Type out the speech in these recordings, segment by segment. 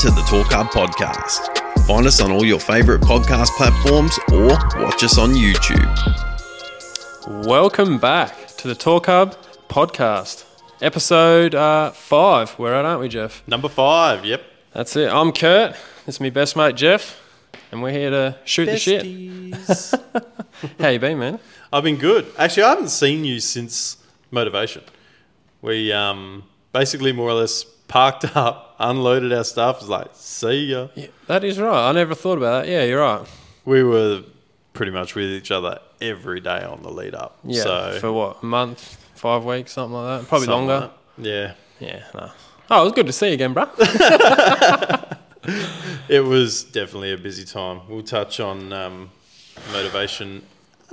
to the Torq Hub podcast. Find us on all your favourite podcast platforms or watch us on YouTube. Welcome back to the Torq Hub podcast, episode 5. We're at, aren't we, Jeff? Number 5, yep. That's it. I'm Kurt. This is my best mate, Jeff. And we're here to shoot the shit. How you been, man? I've been good. Actually, I haven't seen you since Motorvation. We basically more or less parked up, unloaded our stuff. It was like, see ya. Yeah, that is right. I never thought about that. Yeah, you're right. We were pretty much with each other every day on the lead up. Yeah, so for what, a month, 5 weeks, something like that? Probably longer. Like that. Yeah. Yeah. No. Oh, it was good to see you again, bro. It was definitely a busy time. We'll touch on Motorvation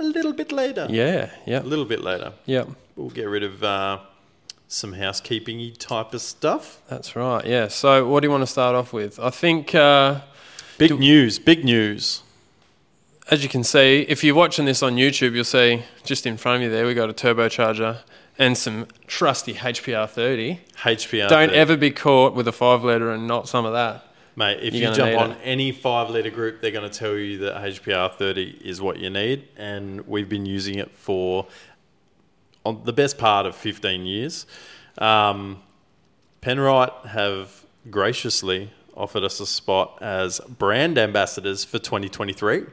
a little bit later. Yeah, yeah. A little bit later. Yeah. We'll get rid of some housekeeping-y type of stuff. That's right, yeah. So what do you want to start off with? I think... Big news. As you can see, if you're watching this on YouTube, you'll see just in front of you there, we got a turbocharger and some trusty HPR30. Don't ever be caught with a 5-litre and not some of that. Mate, if you jump on any 5-litre group, they're going to tell you that HPR30 is what you need. And we've been using it for on the best part of 15 years. Penrite have graciously offered us a spot as brand ambassadors for 2023,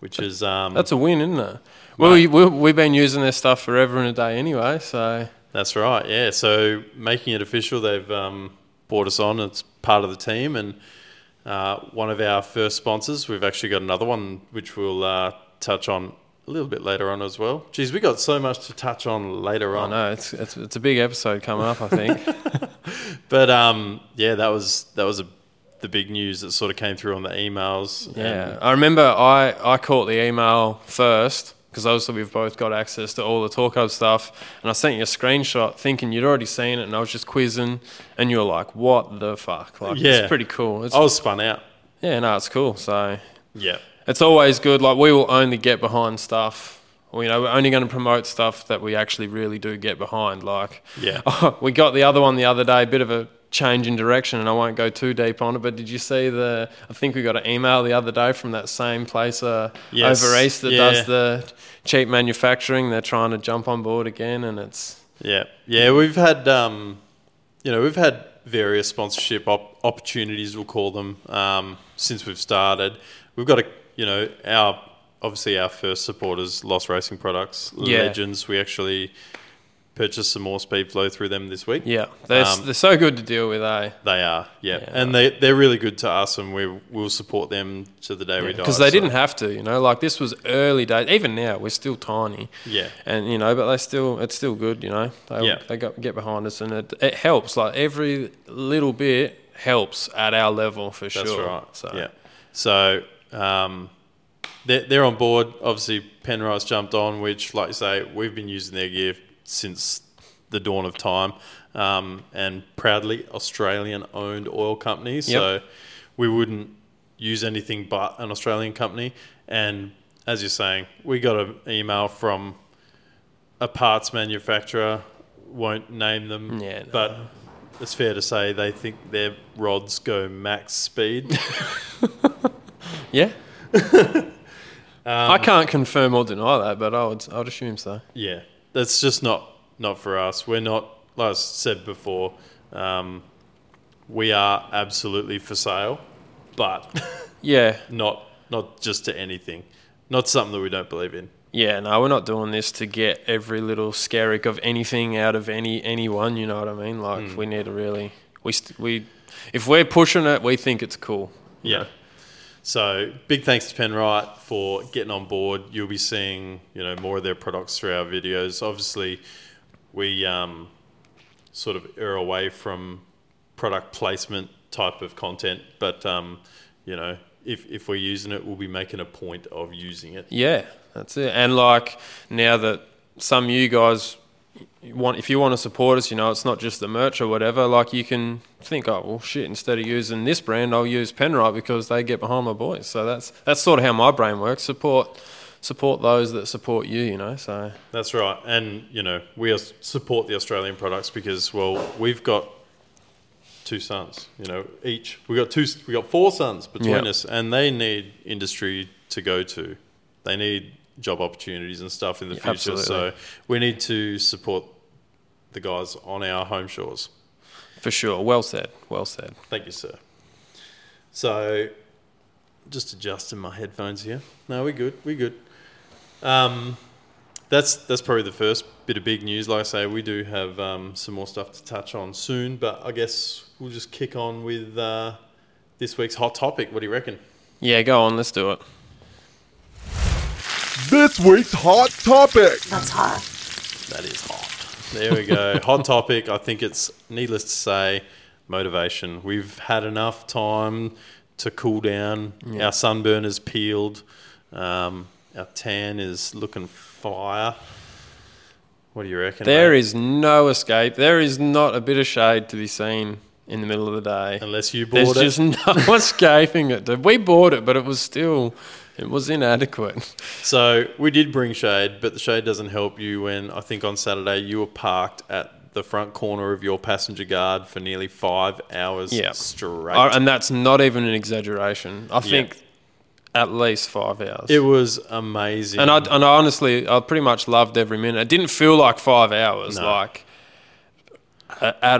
which is... that's a win, isn't it? Well, we've been using their stuff forever and a day anyway, so... That's right, yeah. So making it official, they've... brought us on. It's part of the team, and one of our first sponsors. We've actually got another one which we'll touch on a little bit later on as well. Geez, we got so much to touch on later on. I know it's a big episode coming up, I think. But yeah, that was the big news that sort of came through on the emails. Yeah, I remember I caught the email first, because obviously we've both got access to all the Torq Hub stuff, and I sent you a screenshot thinking you'd already seen it, and I was just quizzing, and you were like, what the fuck? Like, yeah. It's pretty cool. I was spun out. Yeah, no, it's cool. So yeah, it's always good. Like, we will only get behind stuff. You know, we're only going to promote stuff that we actually really do get behind. Like, yeah, we got the other one the other day, a bit of a change in direction, and I won't go too deep on it, but did you see I think we got an email the other day from that same place over east that does the cheap manufacturing. They're trying to jump on board again, and it's... Yeah, we've had, we've had various sponsorship opportunities, we'll call them, since we've started. We've got, our first supporters, Lost Racing Products, Legends. We actually... purchased some more Speed Flow through them this week. Yeah, they're so good to deal with, eh? They are, yeah. And they're really good to us, and we'll support them to the day we die. Because they didn't have to, like, this was early days. Even now, we're still tiny. Yeah. And, but it's still good, They get behind us, and it helps. Like, every little bit helps at our level for sure. That's right, so. Yeah. So, they're on board. Obviously, Penrite's jumped on, which, like you say, we've been using their gear since the dawn of time, and proudly Australian-owned oil company. So we wouldn't use anything but an Australian company. And as you're saying, we got an email from a parts manufacturer, won't name them, but it's fair to say they think their rods go max speed. Yeah. I can't confirm or deny that, but I would assume so. Yeah. That's just not for us. We're not, like I said before, we are absolutely for sale, but not just to anything. Not something that we don't believe in. Yeah, no, we're not doing this to get every little skerrick of anything out of anyone, you know what I mean? Like, we need to really... if we're pushing it, we think it's cool. Yeah. Know? So big thanks to Penrite for getting on board. You'll be seeing, more of their products through our videos. Obviously, we sort of err away from product placement type of content, but if we're using it, we'll be making a point of using it. Yeah, that's it. And like, now that some of you guys if you want to support us, it's not just the merch or whatever. Like, you can think, oh well, shit, instead of using this brand, I'll use Penrite because they get behind my boys. So that's sort of how my brain works. Support those that support you. So that's right. And we support the Australian products because, well, we've got two sons, you know, each. We got four sons between us, and they need industry to go to. They need job opportunities and stuff in the future. Absolutely. So we need to support the guys on our home shores. For sure. Well said. Well said. Thank you, sir. So just adjusting my headphones here. No, we're good. We're good. That's probably the first bit of big news. Like I say, we do have some more stuff to touch on soon, but I guess we'll just kick on with this week's hot topic. What do you reckon? Yeah, go on. Let's do it. This week's hot topic. That's hot. That is hot. There we go. Hot topic. I think it's needless to say, motivation. We've had enough time to cool down. Yeah. Our sunburn is peeled. Our tan is looking fire. What do you reckon? There is no escape. There is not a bit of shade to be seen in the middle of the day. Unless you board it. There's just no escaping it. We bored it, but it was inadequate. So we did bring shade, but the shade doesn't help you when, I think on Saturday, you were parked at the front corner of your passenger guard for nearly 5 hours straight. And that's not even an exaggeration. I think... At least 5 hours. It was amazing. And I honestly, I pretty much loved every minute. It didn't feel like 5 hours, at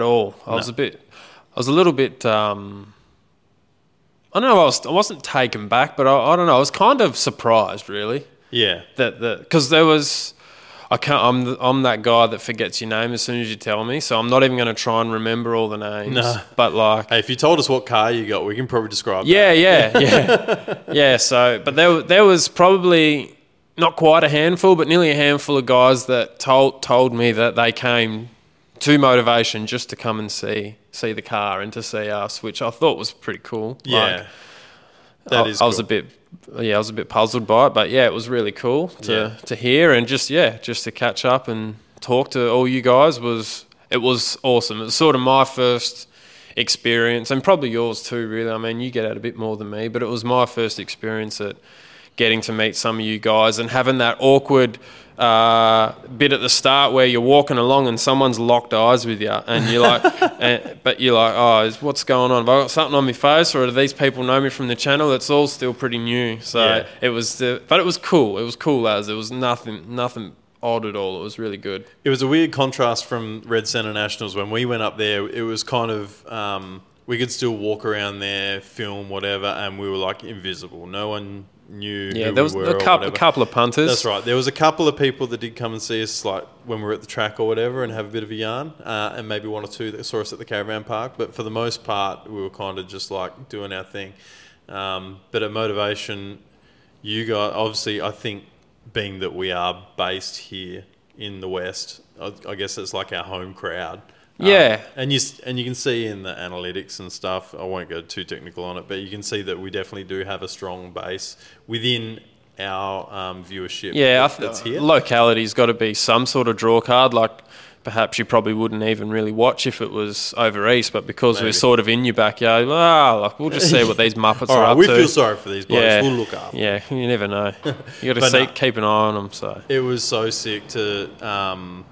all. I was a little bit, I don't know, I wasn't taken back, but I don't know. I was kind of surprised, really. Yeah. Because there was, I'm that guy that forgets your name as soon as you tell me, so I'm not even going to try and remember all the names. No. But like... Hey, if you told us what car you got, we can probably describe that. Yeah, so... But there was probably not quite a handful, but nearly a handful of guys that told me that they came to Motorvation just to come and see the car and to see us, which I thought was pretty cool. Yeah. That is cool. I was a bit puzzled by it, but yeah, it was really cool to hear and just to catch up and talk to all you guys was awesome. It was sort of my first experience, and probably yours too, really. I mean, you get out a bit more than me, but it was my first experience at getting to meet some of you guys and having that awkward bit at the start where you're walking along and someone's locked eyes with you and you're like but you're like, what's going on? Have I got something on my face, or do these people know me from the channel? It's all still pretty new, so but it was cool. It was cool as it was nothing odd at all. It was really good. It was a weird contrast from Red Centre Nationals. When we went up there, it was kind of we could still walk around there, film whatever, and we were like invisible. No one knew who there was a couple of punters. That's right. There was a couple of people that did come and see us, like when we were at the track or whatever, and have a bit of a yarn, and maybe one or two that saw us at the caravan park. But for the most part, we were kind of just like doing our thing. But at Motorvation, you guys, obviously, I think being that we are based here in the West, I guess it's like our home crowd. And you can see in the analytics and stuff, I won't go too technical on it, but you can see that we definitely do have a strong base within our viewership. Yeah, that's here. Locality's got to be some sort of draw card. Like perhaps you probably wouldn't even really watch if it was over east, but because we're sort of in your backyard, we'll just see what these Muppets are up to. We feel sorry for these blokes. Yeah, we'll look after them. You never know. You got to keep an eye on them. So it was so sick to.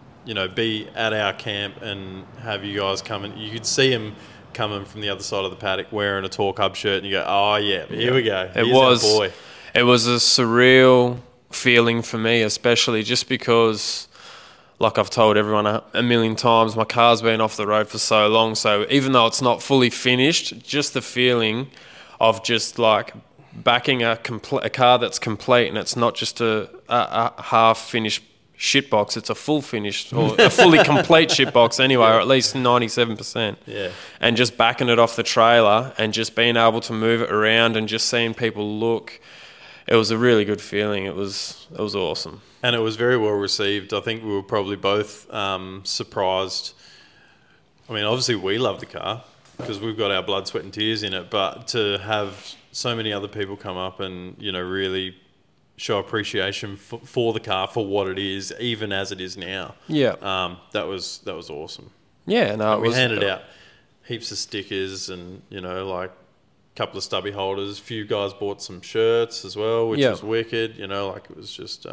Be at our camp and have you guys come, and you could see him coming from the other side of the paddock wearing a Torq Hub shirt, and you go, here we go. It was a surreal feeling for me, especially just because, like I've told everyone a million times, my car's been off the road for so long. So even though it's not fully finished, just the feeling of just like backing a car that's complete, and it's not just a half-finished shitbox, it's a full finished or a fully complete shitbox anyway, or at least 97%. Yeah. And just backing it off the trailer and just being able to move it around and just seeing people look, it was a really good feeling. It was awesome. And it was very well received. I think we were probably both surprised. I mean, obviously we love the car because we've got our blood, sweat and tears in it, but to have so many other people come up and, really show appreciation for the car, for what it is, even as it is now. Yeah. That was awesome. Yeah. No, we handed out heaps of stickers and, like a couple of stubby holders. A few guys bought some shirts as well, which was wicked. It was just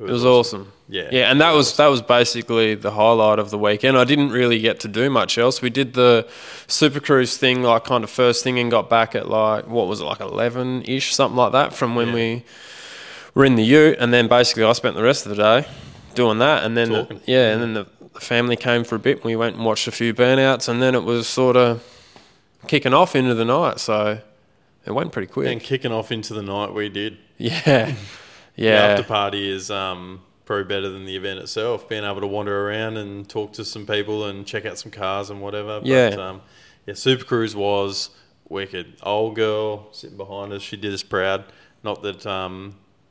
It was awesome. Yeah, and that was basically the highlight of the weekend. I didn't really get to do much else. We did the Super Cruise thing, like kind of first thing, and got back at like 11-ish, something like that, from when we were in the ute. And then basically I spent the rest of the day doing that, and then the family came for a bit, and we went and watched a few burnouts, and then it was sort of kicking off into the night. So it went pretty quick. And kicking off into the night, we did. Yeah. Yeah. The after party is probably better than the event itself, being able to wander around and talk to some people and check out some cars and whatever. Yeah. But, Super Cruise was wicked. Old girl sitting behind us, she did us proud. Not that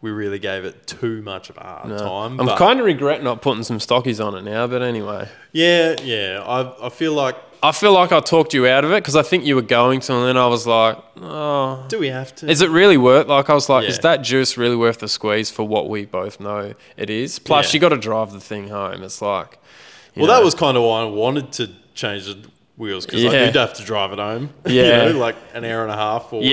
we really gave it too much of our time. I'm kind of regret not putting some stockies on it now, but anyway. Yeah. I feel like I talked you out of it because I think you were going to, and then I was like, oh. Do we have to? Is it really worth? Like I was like, is that juice really worth the squeeze for what we both know it is? Plus, you got to drive the thing home. It's like, that was kind of why I wanted to change the wheels because I did have to drive it home. Yeah, like an hour and a half. Or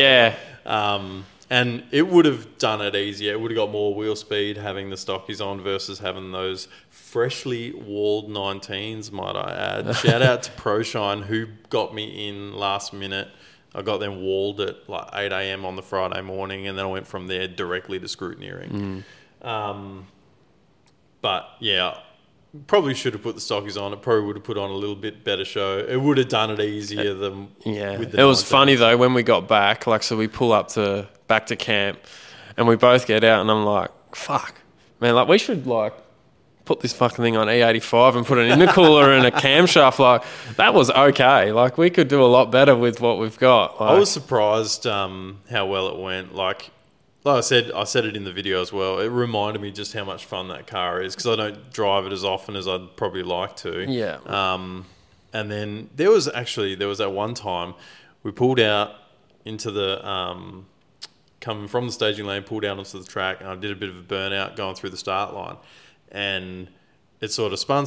and it would have done it easier. It would have got more wheel speed having the stockies on versus having those freshly walled 19s, might I add. Shout out to ProShine, who got me in last minute. I got them walled at like 8 a.m. on the Friday morning, and then I went from there directly to scrutineering. But yeah, probably should have put the stockies on. It probably would have put on a little bit better show. It would have done it easier than with the 19s. It was funny though when we got back. Like so, we pull up to back to camp, and we both get out, and I'm like, fuck, man, like we should like put this fucking thing on E85 and put an intercooler and a camshaft. Like, that was okay. Like, we could do a lot better with what we've got. Like, I was surprised how well it went. Like I said it in the video as well. It reminded me just how much fun that car is because I don't drive it as often as I'd probably like to. Yeah. And then there was that one time we pulled out into the coming from the staging lane, pulled out onto the track, and I did a bit of a burnout going through the start line. And it sort of spun.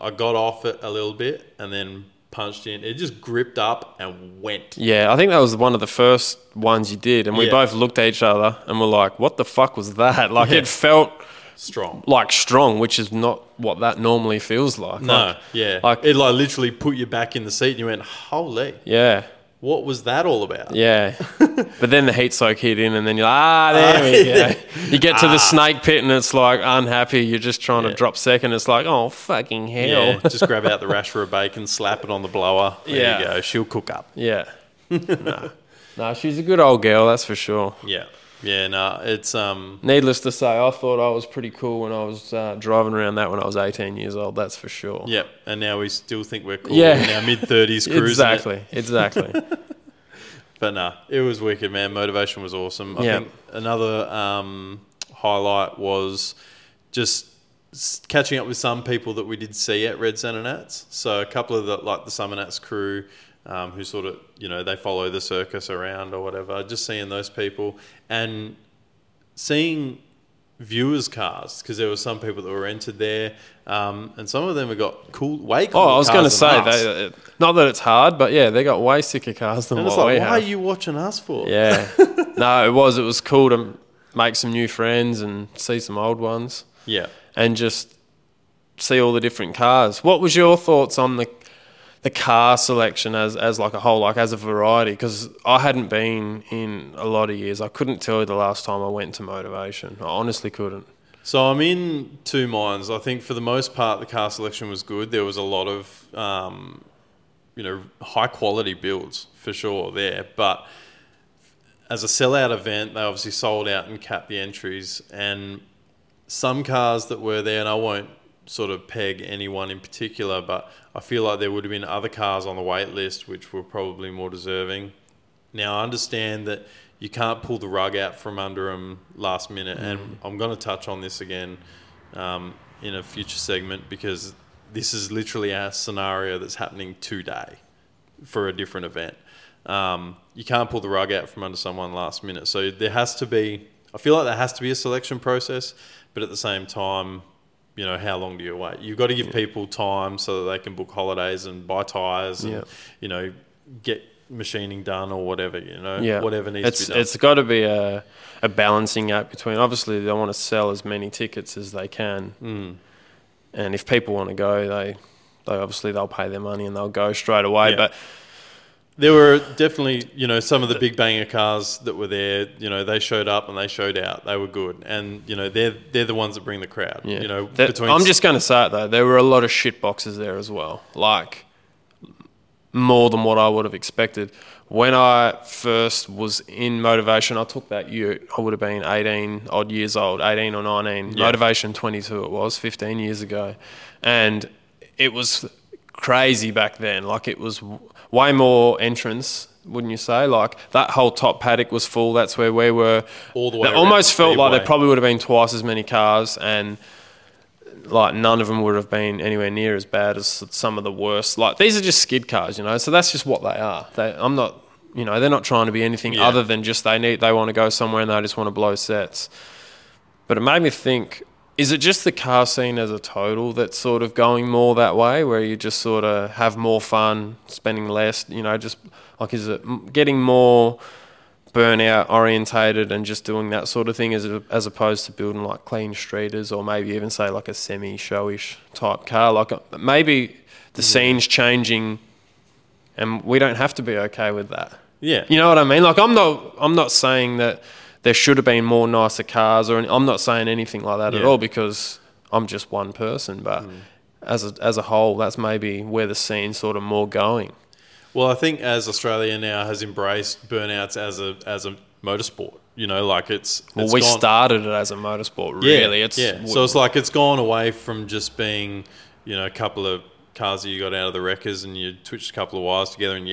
I got off it a little bit and then punched in. It just gripped up and went. Yeah, I think that was one of the first ones you did. And we both looked at each other and were like, what the fuck was that? Like, it felt strong. Like, strong, which is not what that normally feels like. No, Like, it like literally put you back in the seat and you went, holy. Yeah. What was that all about? Yeah. But then the heat soak hit in and then you're like, there we go. You get to the snake pit and it's like unhappy. You're just trying to drop second. It's like, oh, fucking hell. Yeah, just grab out the rash for a bacon, slap it on the blower. There you go. She'll cook up. Yeah. No, she's a good old girl, that's for sure. Yeah. Yeah, no, it's... Needless to say, I thought I was pretty cool when I was driving around that when I was 18 years old, that's for sure. Yep, and now we still think we're cool in our mid-30s cruising. Exactly. But no, it was wicked, man. Motorvation was awesome. I think another highlight was just catching up with some people that we did see at Red Centre Nats. So a couple of the Summernats crew... who sort of, they follow the circus around or whatever, just seeing those people and seeing viewers' cars because there were some people that were entered there and some of them have got way cooler cars. Oh, I was going to say, they, not that it's hard, but yeah, they got way sicker cars than what we have. Why are you watching us for? Yeah. No, it was cool to make some new friends and see some old ones. Yeah. And just see all the different cars. What was your thoughts on the car selection as like a whole, like as a variety, because I hadn't been in a lot of years. I couldn't tell you the last time I went to Motorvation. I honestly couldn't. So I'm in two minds. I think for the most part the car selection was good. There was a lot of high quality builds for sure there, but as a sellout event they obviously sold out and capped the entries, and some cars that were there, and I won't sort of peg anyone in particular, but I feel like there would have been other cars on the wait list which were probably more deserving. Now I understand that you can't pull the rug out from under them last minute, and I'm going to touch on this again in a future segment because this is literally a scenario that's happening today for a different event. You can't pull the rug out from under someone last minute, so there has to be a selection process, but at the same time, how long do you wait? You've got to give people time so that they can book holidays and buy tyres and, get machining done or whatever, you know, whatever needs to be done. It's got to be a balancing act between, obviously they want to sell as many tickets as they can, and if people want to go, they obviously they'll pay their money and they'll go straight away. But there were definitely, you know, some of the big banger cars that were there, you know, they showed up and they showed out. They were good. And, you know, they're the ones that bring the crowd. Yeah. You know, I'm just going to say it, though. There were a lot of shit boxes there as well. Like, more than what I would have expected. When I first was in Motorvation, I took that ute. I would have been 18-odd years old, 18 or 19. Yeah. Motorvation 22 it was, 15 years ago. And it was crazy back then. Like, it was way more entrance, wouldn't you say? Like, that whole top paddock was full. That's where we were. All the way. It almost felt like there probably would have been twice as many cars, and like none of them would have been anywhere near as bad as some of the worst. Like, these are just skid cars, you know. So that's just what they are. I'm not, you know, they're not trying to be anything other than just they want to go somewhere and they just want to blow sets. But it made me think, is it just the car scene as a total that's sort of going more that way, where you just sort of have more fun, spending less, you know, just like, is it getting more burnout orientated and just doing that sort of thing as opposed to building like clean streeters, or maybe even say like a semi-showish type car? Like, maybe the scene's changing and we don't have to be okay with that. Yeah. You know what I mean? Like, I'm not saying that there should have been more nicer cars, or I'm not saying anything like that at all, because I'm just one person. But as a whole, that's maybe where the scene's sort of more going. Well, I think as Australia now has embraced burnouts as a motorsport, you know, like it's we gone, started it as a motorsport, really. Yeah, so it's like it's gone away from just being, you know, a couple of cars that you got out of the wreckers and you twitched a couple of wires together and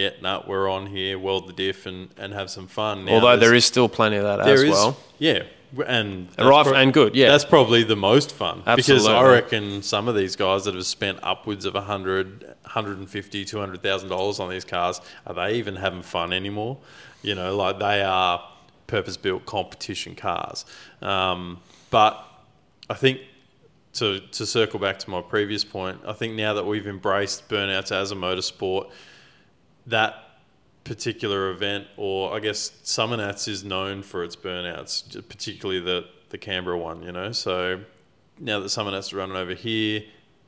we're on here, weld the diff and have some fun. Now, although there is still plenty of that as well. Yeah. And right and good, yeah. That's probably the most fun. Absolutely. Because I reckon some of these guys that have spent upwards of $100,000, $150,000, $200,000 on these cars, are they even having fun anymore? You know, like, they are purpose-built competition cars. But I think, to circle back to my previous point, I think now that we've embraced burnouts as a motorsport, that particular event, or I guess Summernats is known for its burnouts, particularly the Canberra one, you know. So now that Summernats are running over here,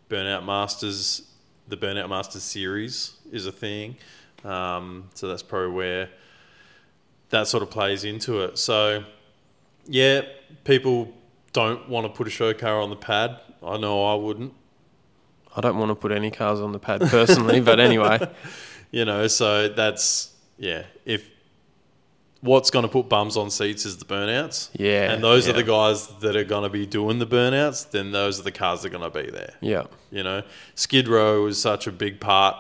the Burnout Masters series is a thing. So that's probably where that sort of plays into it. So, yeah, people don't want to put a show car on the pad. I know I wouldn't. I don't want to put any cars on the pad personally, but anyway. You know, so that's, yeah. If what's going to put bums on seats is the burnouts. Yeah. And those are the guys that are going to be doing the burnouts, then those are the cars that are going to be there. Yeah. You know, Skid Row was such a big part.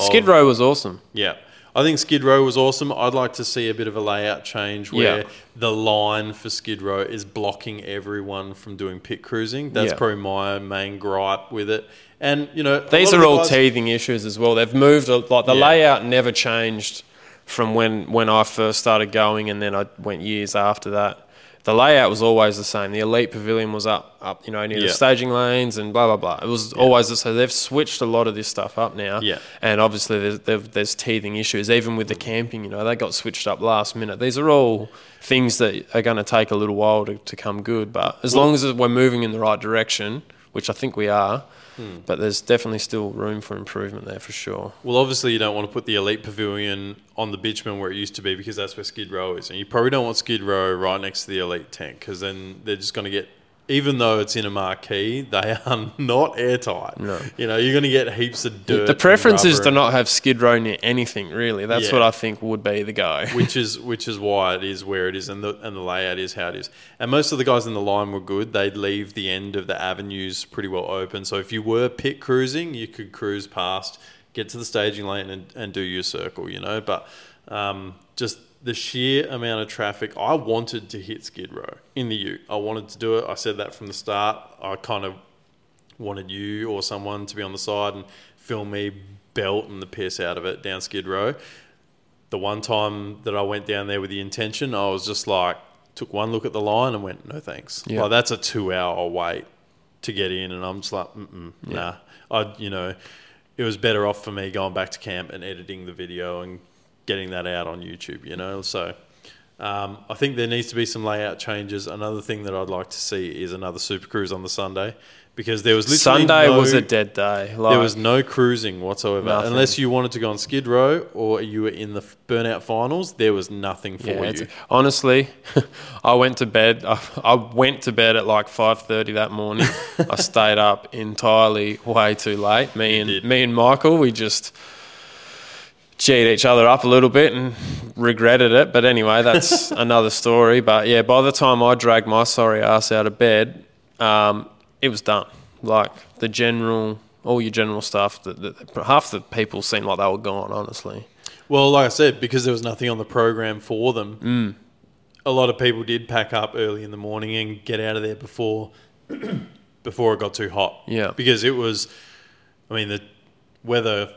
Skid Row was awesome. Yeah. I think Skid Row was awesome. I'd like to see a bit of a layout change where the line for Skid Row is blocking everyone from doing pit cruising. That's probably my main gripe with it. And, you know, these are all teething issues as well. They've moved, like, the layout never changed from when I first started going, and then I went years after that. The layout was always the same. The Elite Pavilion was up, you know, near the staging lanes and blah, blah, blah. It was always the same. They've switched a lot of this stuff up now. Yeah. And obviously there's teething issues, even with the camping, you know, they got switched up last minute. These are all things that are going to take a little while to come good. But as long as we're moving in the right direction, which I think we are, but there's definitely still room for improvement there for sure. Well, obviously you don't want to put the Elite Pavilion on the bitumen where it used to be, because that's where Skid Row is. And you probably don't want Skid Row right next to the Elite tank, because then they're just going to get, even though it's in a marquee, they are not airtight. No. You know, you're going to get heaps of dirt. The preference is to not have Skid Row near anything, really. That's what I think would be the go. Which is why it is where it is, and the layout is how it is. And most of the guys in the line were good. They'd leave the end of the avenues pretty well open. So if you were pit cruising, you could cruise past, get to the staging lane and do your circle, you know. But just the sheer amount of traffic, I wanted to hit Skid Row in the ute. I wanted to do it. I said that from the start. I kind of wanted you or someone to be on the side and film me belting the piss out of it down Skid Row. The one time that I went down there with the intention, I was just like, took one look at the line and went, no thanks. Yeah. Like, that's a 2-hour wait to get in, and I'm just like, nah. It was better off for me going back to camp and editing the video and getting that out on YouTube, you know. So I think there needs to be some layout changes. Another thing that I'd like to see is another Super Cruise on the Sunday, because there was literally was a dead day. Like, there was no cruising whatsoever. Nothing. Unless you wanted to go on Skid Row or you were in the burnout finals, there was nothing for you. Honestly, I went to bed. I went to bed at like 5:30 that morning. I stayed up entirely way too late. Me and Michael, we just G'd each other up a little bit and regretted it. But anyway, that's another story. But yeah, by the time I dragged my sorry ass out of bed, it was done. Like the general, all your general stuff, half the people seemed like they were gone, honestly. Well, like I said, because there was nothing on the program for them, a lot of people did pack up early in the morning and get out of there before it got too hot. Yeah. Because it was, I mean, the weather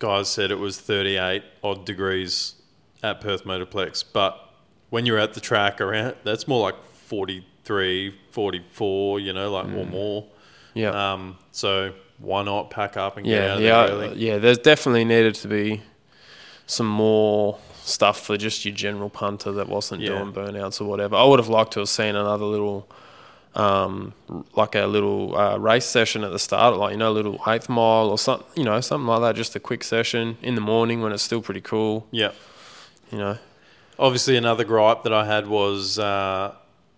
guys said it was 38 odd degrees at Perth Motorplex, but when you're at the track around, that's more like 43, 44, you know, like or more. Yeah. So why not pack up and get out of there early? Yeah, there's definitely needed to be some more stuff for just your general punter that wasn't doing burnouts or whatever. I would have liked to have seen another little, like a little race session at the start, like, you know, a little 8th mile or something, you know, something like that, just a quick session in the morning when it's still pretty cool. Yeah. You know. Obviously, another gripe that I had was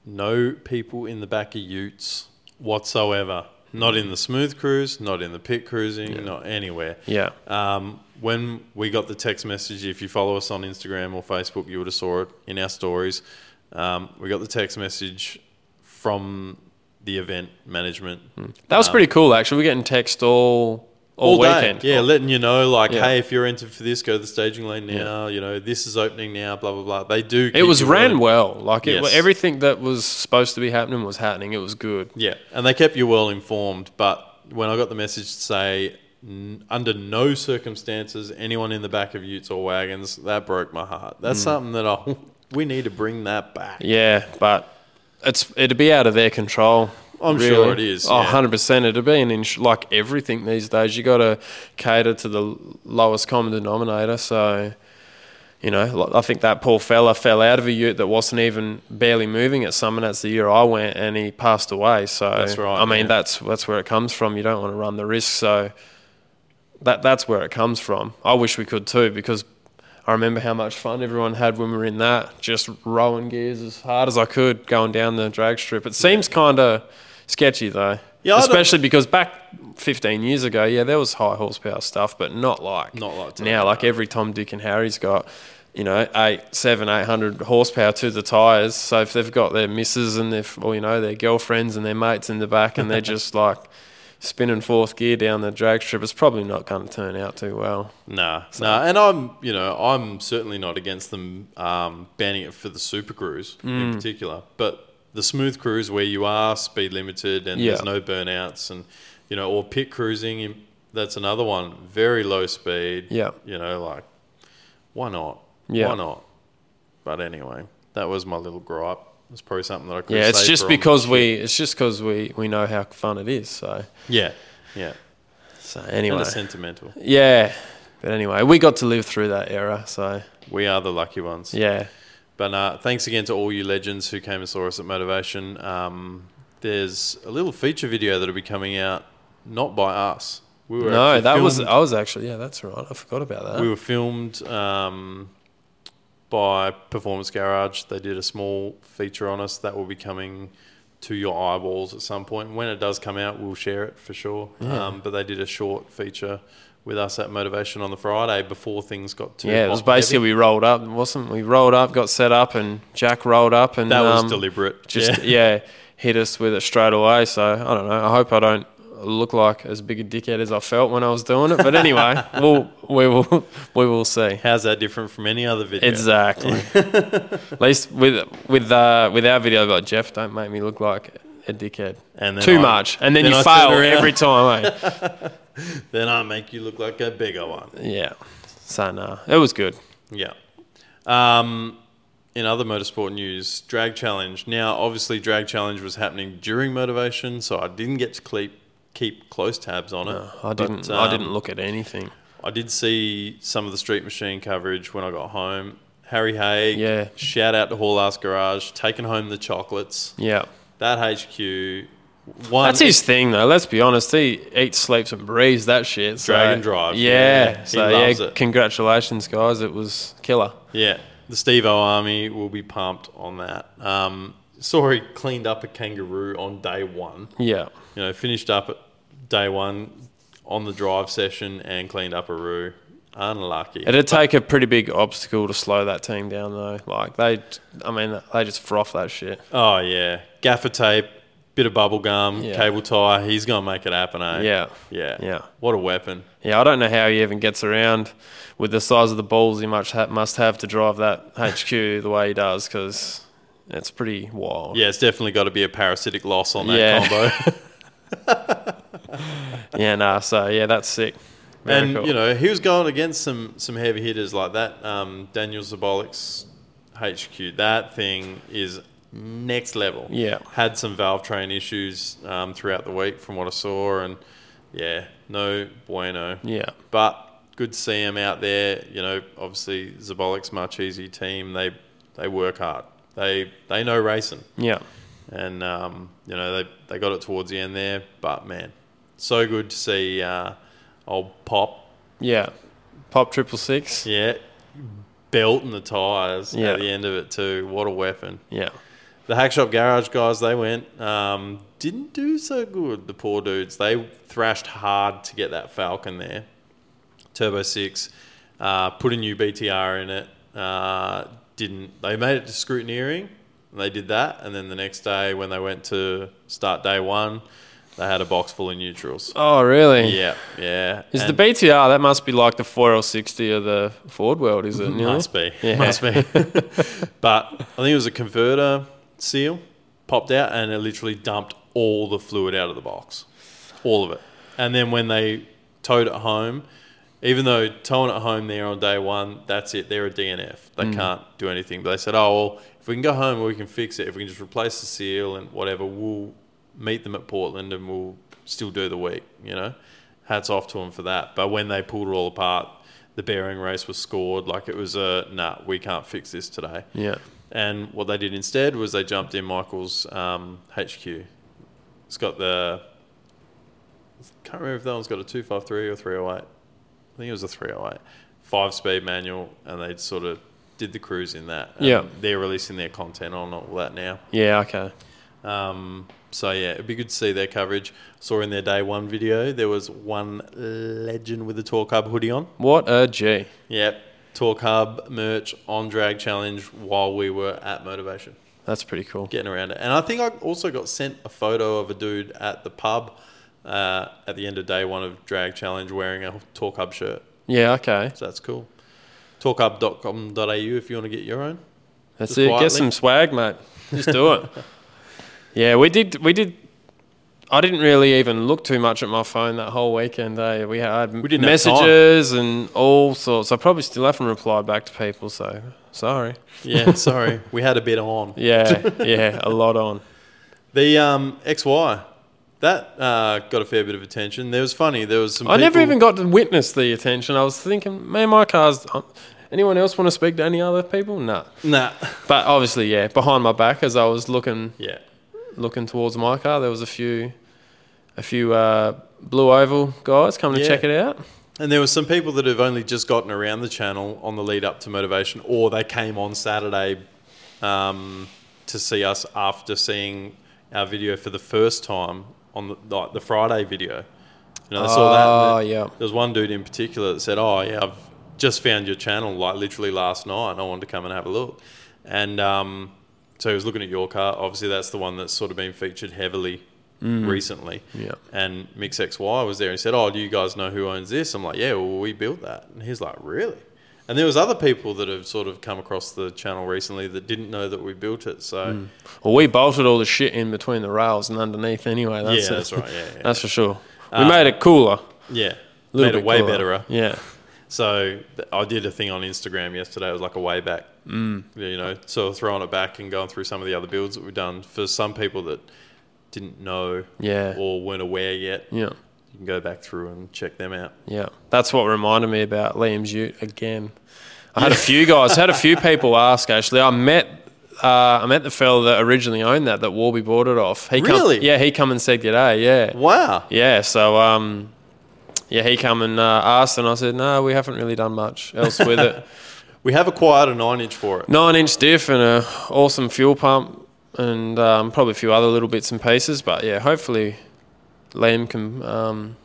no people in the back of utes whatsoever. Not in the smooth cruise, not in the pit cruising, not anywhere. Yeah. When we got the text message, if you follow us on Instagram or Facebook, you would have saw it in our stories. We got the text message from the event management. That was pretty cool, actually. We're getting text all weekend. Day. Yeah, letting you know, like, hey, if you're entered for this, go to the staging lane now. Yeah. You know, this is opening now, blah, blah, blah. They do. It was ran well. Like, everything that was supposed to be happening was happening. It was good. Yeah, and they kept you well informed. But when I got the message to say, under no circumstances, anyone in the back of utes or wagons, that broke my heart. That's something that we need to bring that back. Yeah, but it'd be out of their control. I'm really sure it is. Oh, yeah. 100%. It'd be like everything these days. You got to cater to the lowest common denominator. So, you know, I think that poor fella fell out of a ute that wasn't even barely moving at Summernats the year I went, and he passed away. So that's right. I mean, that's where it comes from. You don't want to run the risk. So that's where it comes from. I wish we could too, because I remember how much fun everyone had when we were in that, just rowing gears as hard as I could going down the drag strip. It seems kind of sketchy though, especially because back 15 years ago, there was high horsepower stuff, but not like now. Like every Tom, Dick and Harry's got, you know, 800 horsepower to the tyres. So if they've got their missus and their girlfriends and their mates in the back and they're just like spinning fourth gear down the drag strip, it's probably not going to turn out too well. Nah. And I'm certainly not against them banning it for the Super Cruise in particular, but the smooth cruise where you are speed limited and there's no burnouts, and you know, or pit cruising, that's another one, very low speed. Yeah, you know, like why not? Yeah, why not? But anyway, that was my little gripe. It's probably something that I could. Yeah, it's just because we know how fun it is. So yeah. So anyway, kind of sentimental. Yeah, but anyway, we got to live through that era. So we are the lucky ones. Yeah, but thanks again to all you legends who came and saw us at Motorvation. There's a little feature video that'll be coming out, not by us. That's right. I forgot about that. We were filmed by Performance Garage. They did a small feature on us that will be coming to your eyeballs at some point. When it does come out, we'll share it for sure. Yeah. But they did a short feature with us at Motorvation on the Friday before things got too hot. It was basically heavy. We rolled up, wasn't we? Rolled up, got set up, and Jack rolled up, and that was deliberate. Just hit us with it straight away. So I don't know. I hope I don't look like as big a dickhead as I felt when I was doing it, but anyway, we will see. How's that different from any other video? Exactly. At least with our video, like, Jeff, don't make me look like a dickhead much, and then you fail every time. Eh? Then I make you look like a bigger one. Yeah. So no, it was good. Yeah. In other motorsport news, Drag Challenge. Now, obviously, Drag Challenge was happening during Motorvation, so I didn't get to keep close tabs on it. No, I didn't look at anything. I did see some of the Street Machine coverage when I got home. Harry Haig, yeah. Shout out to All-Star Garage, taking home the chocolates. Yeah. That HQ... One, that's his thing, though. Let's be honest. He eats, sleeps, and breathes that shit. So. Drag and drive. Yeah. Yeah. So, he loves it. Congratulations, guys. It was killer. Yeah. The Steve-O Army will be pumped on that. Saw he cleaned up a kangaroo on day one. Yeah. You know, finished up at day one on the drive session and cleaned up a roo. Unlucky. It'd take a pretty big obstacle to slow that team down, though. Like, they just froth that shit. Oh, yeah. Gaffer tape. Bit of bubble gum, cable tie. He's going to make it happen, eh? Yeah. Yeah. Yeah. What a weapon. Yeah, I don't know how he even gets around with the size of the balls he must have to drive that HQ the way he does, because it's pretty wild. Yeah, it's definitely got to be a parasitic loss on that combo. That's sick. Very cool. You know, he was going against some heavy hitters like that. Daniel Zabolik's HQ, that thing is... next level. Yeah. Had some valve train issues throughout the week from what I saw, and no bueno. Yeah. But good to see him out there. You know, obviously Zabolik's much easy team. They work hard. They know racing. Yeah. And they got it towards the end there. But man, so good to see old Pop. Yeah. Pop 666. Yeah. Belting the tyres at the end of it too. What a weapon. Yeah. The Hack Shop Garage guys, they went, didn't do so good, the poor dudes. They thrashed hard to get that Falcon there. Turbo 6, put a new BTR in it. They made it to scrutineering, and they did that. And then the next day when they went to start day one, they had a box full of neutrals. Oh, really? Yeah, yeah. Is the BTR, that must be like the 4L60 of the Ford world, is it? Must be. But I think it was a converter... seal popped out, and it literally dumped all the fluid out of the box, all of it. And then when they towed it home, even though towing it home there on day one, that's it, they're a DNF, they can't do anything. But they said, if we can go home, we can fix it. If we can just replace the seal and whatever, we'll meet them at Portland and we'll still do the week. Hats off to them for that. But when they pulled it all apart, the bearing race was scored, like it was a we can't fix this today. Yeah. And what they did instead was they jumped in Michael's HQ. It's got I can't remember if that one's got a 253 or 308. I think it was a 308. 5-speed manual, and they sort of did the cruise in that. They're releasing their content on all that now. Yeah, okay. It'd be good to see their coverage. Saw in their day one video, there was one legend with a Torq Hub hoodie on. What a G. Yep. Torq Hub merch on drag challenge while we were at Motorvation. That's pretty cool. Getting around it. And I think I also got sent a photo of a dude at the pub at the end of day one of drag challenge wearing a Torq Hub shirt. Yeah, okay. So that's cool. Torquehub.com.au if you want to get your own. That's just it. Quietly. Get some swag, mate. Just do it. Yeah, we did. I didn't really even look too much at my phone that whole weekend. We had messages and all sorts. I probably still haven't replied back to people, so sorry. Yeah, sorry. We had a bit on. Yeah, a lot on. The XY, that got a fair bit of attention. There was funny. There was some. I never even got to witness the attention. I was thinking, man, my car's... Anyone else want to speak to any other people? Nah. But obviously, behind my back as I was looking... Yeah. Looking towards my car, there was a few blue oval guys coming to check it out. And there were some people that have only just gotten around the channel on the lead up to Motorvation, or they came on Saturday to see us after seeing our video for the first time on the Friday video. They saw that. Oh, yeah. There was one dude in particular that said, I've just found your channel, like literally last night, and I wanted to come and have a look. And... so he was looking at your car. Obviously, that's the one that's sort of been featured heavily recently. Yeah. And Mix XY was there and said, do you guys know who owns this? I'm like, we built that. And he's like, really? And there was other people that have sort of come across the channel recently that didn't know that we built it. So, well, we bolted all the shit in between the rails and underneath anyway. That's that's right. Yeah. That's for sure. We made it cooler. Yeah. Made it way betterer. Yeah. So I did a thing on Instagram yesterday. It was like a way back, so throwing it back and going through some of the other builds that we've done for some people that didn't know or weren't aware yet. Yeah. you can go back through and check them out. Yeah, that's what reminded me about Liam's ute again. I had a few guys, had a few people ask actually. I met the fella that originally owned that Warby bought it off. He come and said g'day. Yeah. Wow. Yeah. So he come and asked, and I said no, we haven't really done much else with it. We have acquired a 9-inch for it. 9-inch diff and an awesome fuel pump and probably a few other little bits and pieces. But, yeah, hopefully Liam can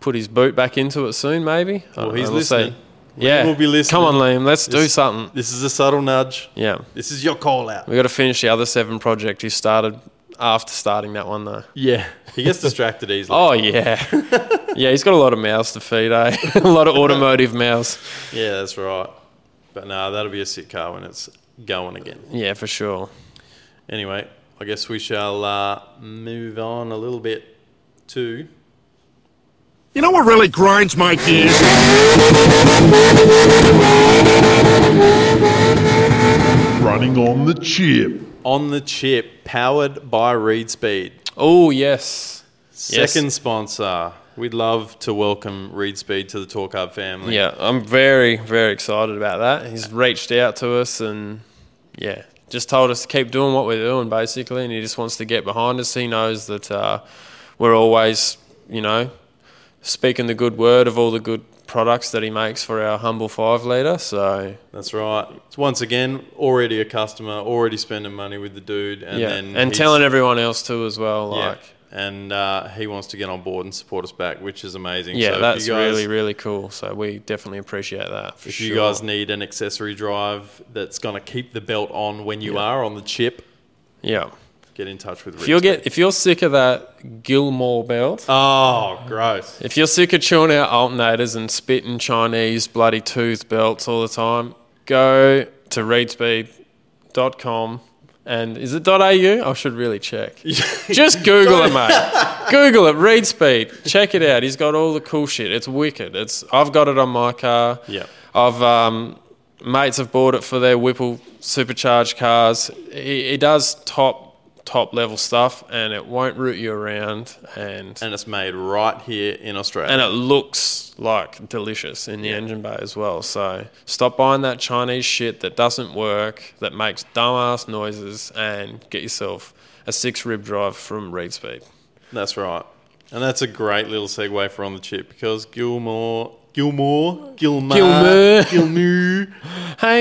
put his boot back into it soon maybe. Well, he's listening. Yeah. We'll be listening. Come on, Liam. Let's do something. This is a subtle nudge. Yeah. This is your call out. We've got to finish the other 7 project he started after starting that one, though. Yeah. He gets distracted easily. Oh, yeah. Yeah, he's got a lot of mouths to feed, eh? A lot of automotive mouths. Yeah, that's right. But no, that'll be a sick car when it's going again. Yeah, for sure. Anyway, I guess we shall move on a little bit to... You know what really grinds my gears? Running on the chip. On the chip, powered by Reed Speed. Oh, yes. Second sponsor. We'd love to welcome Reed Speed to the Torq Hub family. Yeah, I'm very, very excited about that. He's reached out to us and, yeah, just told us to keep doing what we're doing, basically, and he just wants to get behind us. He knows that we're always, you know, speaking the good word of all the good products that he makes for our humble 5-litre. So that's right. Once again, already a customer, already spending money with the dude. And yeah, then and telling everyone else too as well, like... Yeah. And he wants to get on board and support us back, which is amazing. Yeah, so that's guys, really, really cool. So we definitely appreciate that. For if sure. You guys need an accessory drive that's going to keep the belt on when you are on the chip, get in touch with Reed. If you're sick of that Gilmore belt, oh, gross. If you're sick of chewing out alternators and spitting Chinese bloody tooth belts all the time, go to reedspeed.com. And is it .au? I should really check. Just Google it, mate. Google it. Reed Speed. Check it out. He's got all the cool shit. It's wicked. I've got it on my car. Yeah. I've mates have bought it for their Whipple supercharged cars. He does top level stuff, and it won't root you around. And it's made right here in Australia. And it looks like delicious in the engine bay as well. So stop buying that Chinese shit that doesn't work, that makes dumbass noises, and get yourself a 6-rib drive from Reed Speed. That's right. And that's a great little segue for On the Chip, because Gilmore. Hey,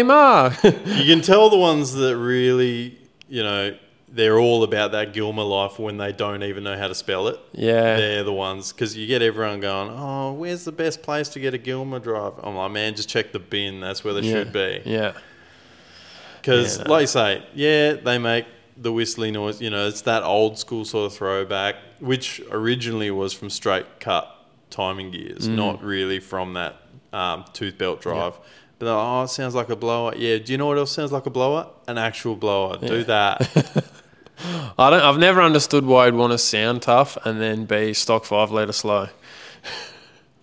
Ma. You can tell the ones that really, you know... They're all about that Gilmer life when they don't even know how to spell it. Yeah. They're the ones. Because you get everyone going, oh, where's the best place to get a Gilmer drive? I'm like, man, just check the bin. That's where they should be. Yeah. Because, like you say, they make the whistly noise. You know, it's that old school sort of throwback, which originally was from straight cut timing gears, not really from that tooth belt drive. Yeah. But oh, it sounds like a blower. Yeah, do you know what else sounds like a blower? An actual blower. Yeah. Do that. I've never understood why you'd want to sound tough and then be stock 5-litre slow.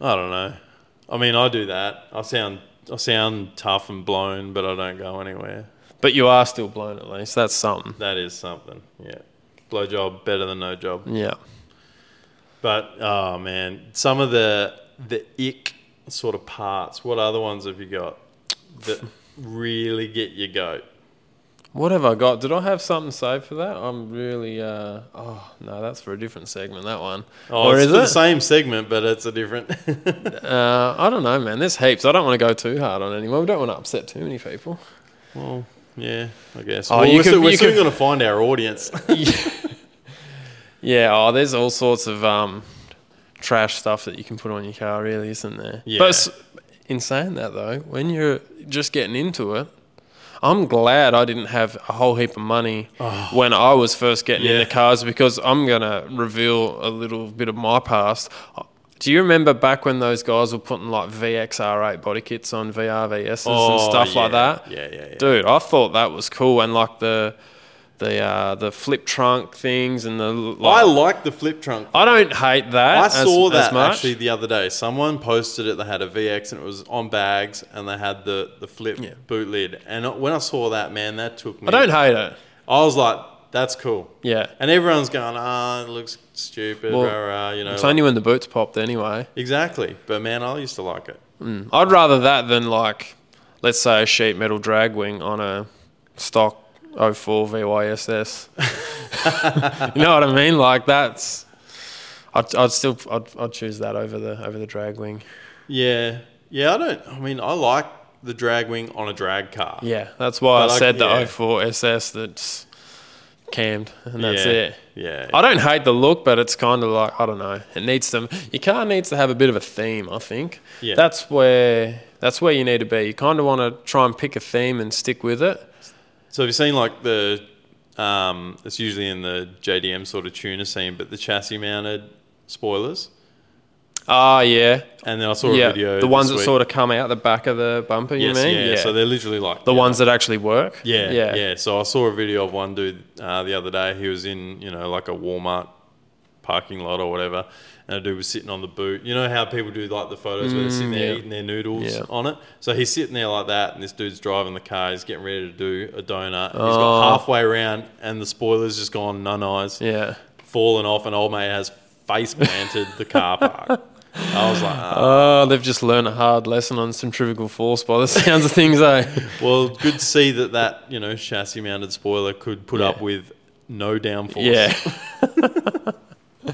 I don't know. I mean, I do that. I sound tough and blown, but I don't go anywhere. But you are still blown at least. That's something. That is something, yeah. Blow job, better than no job. Yeah. But, oh, man, some of the ick sort of parts, what other ones have you got that really get your goat? What have I got? Did I have something saved for that? I'm really... oh, no, that's for a different segment, that one. Oh, or it's is it? The same segment, but it's a different... I don't know, man. There's heaps. I don't want to go too hard on anyone. We don't want to upset too many people. Well, yeah, I guess. Oh, well, we're still going to find our audience. Oh, there's all sorts of trash stuff that you can put on your car, really, isn't there? Yeah. But in saying that, though, when you're just getting into it, I'm glad I didn't have a whole heap of money when I was first getting into cars, because I'm going to reveal a little bit of my past. Do you remember back when those guys were putting like VXR8 body kits on VRVSs and stuff like that? Yeah. Dude, I thought that was cool. And like the flip trunk things and the... Like, I like the flip trunk. I don't hate that. I saw that actually the other day. Someone posted it. They had a VX and it was on bags and they had the flip boot lid. And when I saw that, man, that took me... I don't hate it. I was like, That's cool. Yeah. And everyone's going, it looks stupid. Well, you know, it's like, only when the boots popped anyway. Exactly. But, man, I used to like it. Mm. I'd rather that than, like, let's say a sheet metal drag wing on a stock 04 VYSS. You know what I mean? Like, that's... I'd choose that over the drag wing. Yeah. Yeah, I like the drag wing on a drag car. Yeah, that's why I said the 04 SS that's cammed, and that's it. Yeah. I don't hate the look, but it's kind of like, I don't know. It needs to, your car needs to have a bit of a theme, I think. Yeah. That's where you need to be. You kind of want to try and pick a theme and stick with it. So have you seen, like, the it's usually in the JDM sort of tuner scene, but the chassis mounted spoilers? Yeah. And then I saw a video. The ones that sort of come out the back of the bumper, you mean? Yeah, so they're literally like... The ones that actually work? Yeah. So I saw a video of one dude the other day. He was in, like a Walmart parking lot or whatever, and a dude was sitting on the boot. You know how people do, like, the photos where they're sitting there eating their noodles on it? So he's sitting there like that, and this dude's driving the car. He's getting ready to do a donut. And he's got halfway around, and the spoiler's just gone none eyes. Yeah. Fallen off, and old mate has face planted the car park. I was like, they've just learned a hard lesson on centrifugal force by the sounds of things, eh? Well, good to see that chassis mounted spoiler could put up with no downforce. Yeah.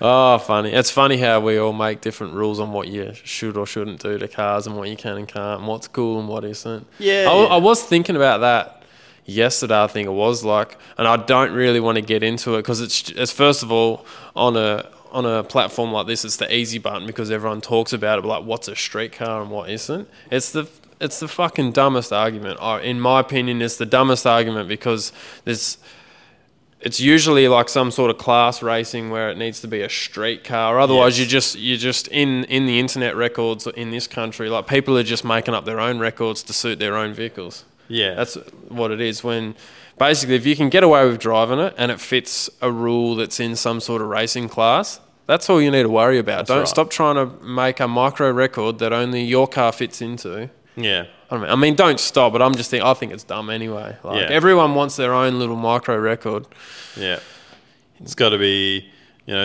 Oh, funny. It's funny how we all make different rules on what you should or shouldn't do to cars, and what you can and can't, and what's cool and what isn't. Yeah. I was thinking about that yesterday, I think it was, like, and I don't really want to get into it because it's first of all, on a platform like this, it's the easy button because everyone talks about it, like what's a street car and what isn't. It's the fucking dumbest argument. In my opinion, it's the dumbest argument because it's usually like some sort of class racing where it needs to be a street car. Otherwise, you're just in the internet records in this country, like people are just making up their own records to suit their own vehicles. Yeah. That's what it is when... Basically, if you can get away with driving it and it fits a rule that's in some sort of racing class, that's all you need to worry about. That's Don't stop trying to make a micro record that only your car fits into. Yeah. I mean, don't stop, but I'm just thinking, I think it's dumb anyway. Like, everyone wants their own little micro record. Yeah. It's got to be,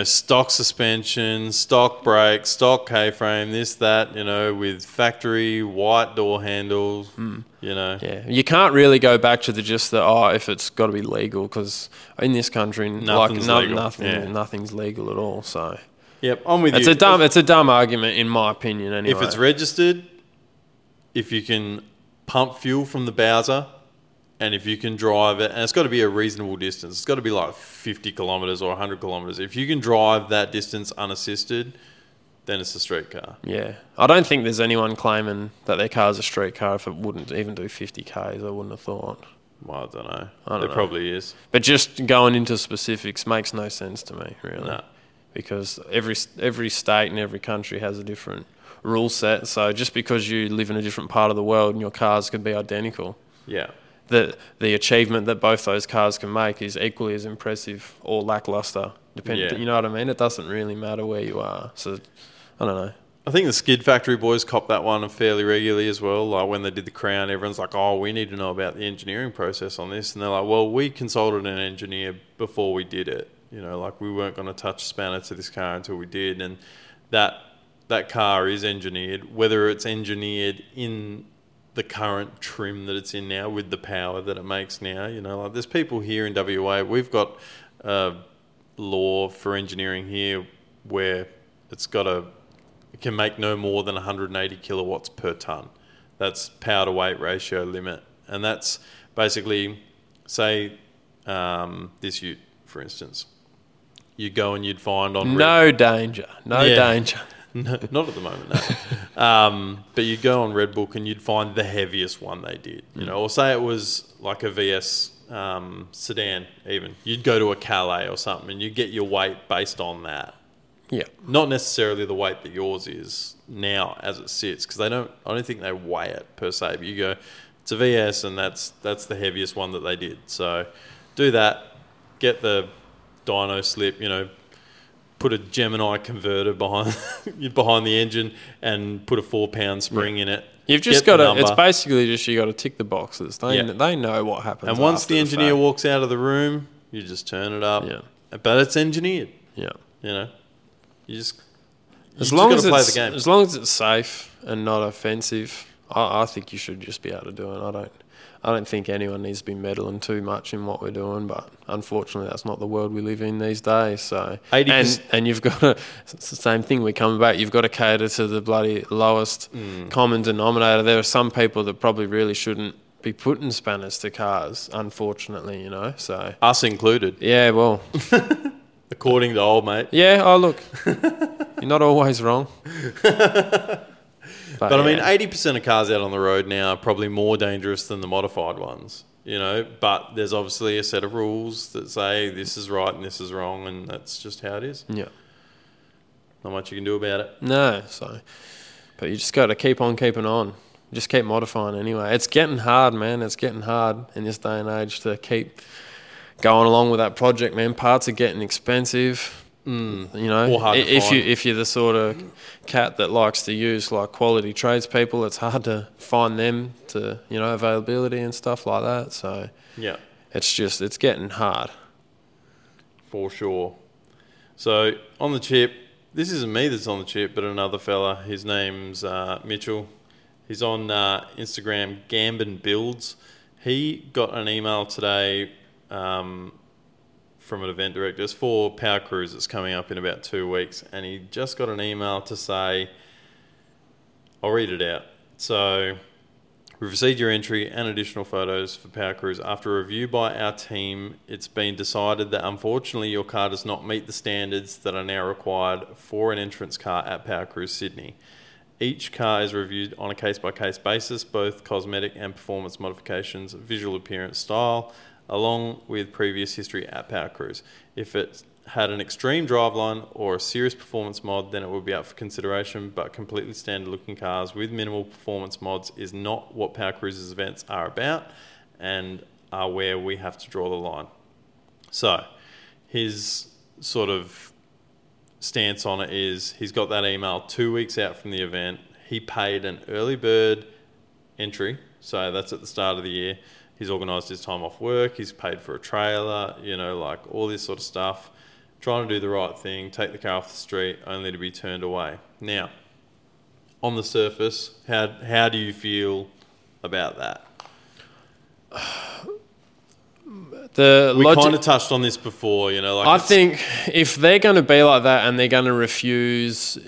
stock suspension, stock brakes, stock K-frame, this, that, with factory white door handles. Mm. Yeah, you can't really go back to if it's got to be legal, because in this country, nothing's legal. Nothing's legal at all. So, yep, I'm with you. It's a dumb argument in my opinion. Anyway, if it's registered, if you can pump fuel from the Bowser, and if you can drive it, and it's got to be a reasonable distance. It's got to be like 50 kilometers or 100 kilometers. If you can drive that distance unassisted, then it's a street car. Yeah. I don't think there's anyone claiming that their car's a street car if it wouldn't even do 50 Ks, I wouldn't have thought. Well, I don't know. There probably is. But just going into specifics makes no sense to me, really. No. Because every state and every country has a different rule set. So just because you live in a different part of the world and your cars can be identical. Yeah. The achievement that both those cars can make is equally as impressive or lackluster. You know what I mean? It doesn't really matter where you are. So... I don't know. I think the Skid Factory boys cop that one fairly regularly as well. Like when they did the Crown, everyone's like, we need to know about the engineering process on this. And they're like, well, we consulted an engineer before we did it. Like we weren't going to touch spanner to this car until we did. And that car is engineered, whether it's engineered in the current trim that it's in now with the power that it makes now. Like there's people here in WA, we've got a law for engineering here where it's got it can make no more than 180 kilowatts per tonne. That's power to weight ratio limit. And that's basically, say, this ute, for instance. You go and you'd find on... No danger. No, not at the moment, no. But you go on Red Book and you'd find the heaviest one they did. Or say it was like a VS sedan even. You'd go to a Calais or something and you'd get your weight based on that. Yeah, not necessarily the weight that yours is now as it sits, because I don't think they weigh it per se. But you go, it's a VS, and that's the heaviest one that they did. So do that, get the dyno slip, put a Gemini converter behind the engine, and put a 4-pound spring in it. You've just got to. It's basically just you got to tick the boxes. They know what happens. And once the engineer walks out of the room, You just turn it up. Yeah. But it's engineered. Yeah. You know, you just got to play the game. As long as it's safe and not offensive, I think you should just be able to do it. I don't think anyone needs to be meddling too much in what we're doing, but unfortunately that's not the world we live in these days. So, and you've got to, it's the same thing, we come back, you've got to cater to the bloody lowest common denominator. There are some people that probably really shouldn't be putting spanners to cars, unfortunately, you know, so. Us included. Yeah, well. According to old mate. Yeah, oh look, you're not always wrong. But I mean, 80% of cars out on the road now are probably more dangerous than the modified ones, you know, but there's obviously a set of rules that say this is right and this is wrong, and that's just how it is. Yeah. Not much you can do about it. No, so, but you just got to keep on keeping on. Just keep modifying anyway. It's getting hard, man. It's getting hard in this day and age to keep going along with that project, man. Parts are getting expensive. You know, if you're the sort of cat that likes to use like quality tradespeople, it's hard to find them to, you know, availability and stuff like that. So yeah, it's getting hard for sure. So on the chip, this isn't me that's on the chip, but another fella. His name's Mitchell. He's on Instagram, Gambin Builds. He got an email today. From an event director. It's for Power Cruise that's coming up in about 2 weeks, and he just got an email to say, I'll read it out. So, we've received your entry and additional photos for Power Cruise. After a review by our team, it's been decided that unfortunately your car does not meet the standards that are now required for an entrance car at Power Cruise Sydney. Each car is reviewed on a case-by-case basis, both cosmetic and performance modifications, visual appearance, style, along with previous history at Power Cruise. If it had an extreme driveline or a serious performance mod, then it would be up for consideration, but completely standard looking cars with minimal performance mods is not what Power Cruise's events are about and are where we have to draw the line. So his sort of stance on it is he's got that email 2 weeks out from the event. He paid an early bird entry, so that's at the start of the year. He's organised his time off work. He's paid for a trailer, you know, like all this sort of stuff. Trying to do the right thing, take the car off the street, only to be turned away. Now, on the surface, how do you feel about that? We kind of touched on this before, you know. Like I think if they're going to be like that and they're going to refuse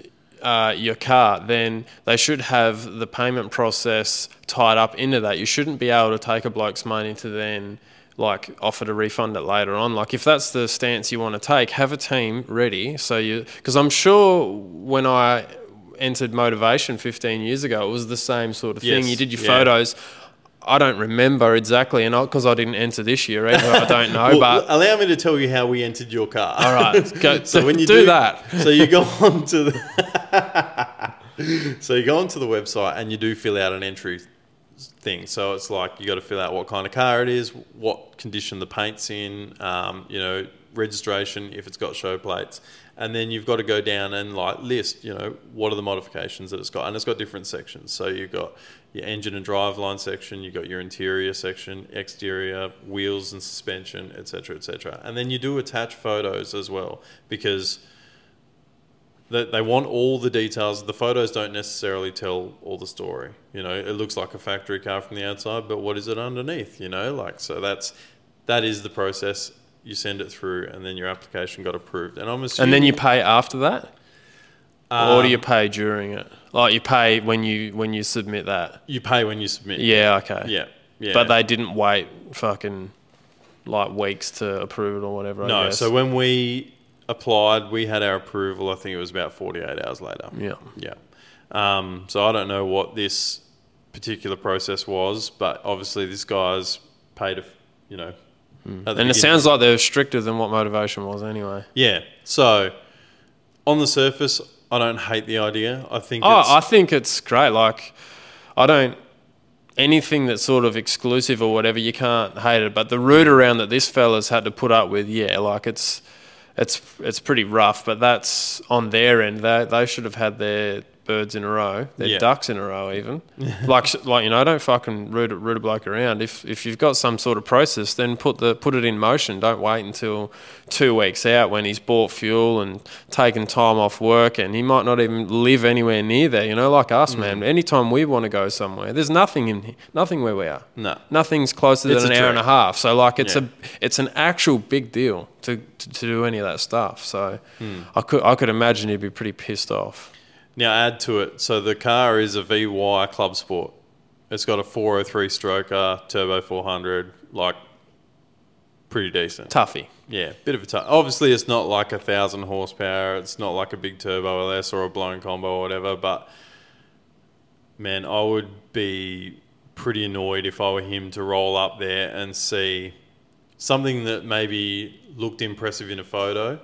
your car, then they should have the payment process tied up into that. You shouldn't be able to take a bloke's money to then like offer to refund it later on. Like if that's the stance you want to take, have a team ready. Because I'm sure when I entered Motorvation 15 years ago, it was the same sort of thing. You did your photos. I don't remember exactly, and because I didn't enter this year either, I don't know. Well, but allow me to tell you how we entered your car. All right, go, so when you do that, so you go on to the, so you go onto the website and you do fill out an entry thing. So it's like you got to fill out what kind of car it is, what condition the paint's in, you know, registration if it's got show plates, and then you've got to go down and like list, you know, what are the modifications that it's got, and it's got different sections. So you've got your engine and driveline section, you've got your interior section, exterior, wheels and suspension, etc., etc. And then you do attach photos as well, because they want all the details. The photos don't necessarily tell all the story. You know, it looks like a factory car from the outside, but what is it underneath? You know, like, so that is the process. You send it through, and then your application got approved. And I'm assuming, and then you pay after that, or do you pay during it? Like you pay when you submit that. You pay when you submit. Yeah. Okay. Yeah. But they didn't wait fucking like weeks to approve it or whatever. No. I guess. So when we applied, we had our approval. I think it was about 48 hours later. Yeah. So I don't know what this particular process was, but obviously this guy's paid. You know. And beginning. It sounds like they're stricter than what Motorvation was anyway. Yeah. So, on the surface, I don't hate the idea. I think it's great. Like, I don't... Anything that's sort of exclusive or whatever, you can't hate it. But the route around that this fella's had to put up with, like, it's pretty rough. But that's on their end. They should have had their birds in a row. They're ducks in a row even. like, you know, don't fucking root a bloke around. If you've got some sort of process, then put it in motion. Don't wait until 2 weeks out when he's bought fuel and taken time off work and he might not even live anywhere near there, you know, like us, man. Anytime we want to go somewhere, there's nothing where we are. No. Nothing's closer than an hour and a half. So, like, it's an actual big deal to do any of that stuff. So I could imagine he'd be pretty pissed off. Now add to it, so the car is a VY Club Sport. It's got a 403 stroker, turbo 400, like pretty decent. Toughie. Yeah, bit of a tough. Obviously, it's not like 1,000 horsepower. It's not like a big turbo LS or a blown combo or whatever. But, man, I would be pretty annoyed if I were him to roll up there and see something that maybe looked impressive in a photo.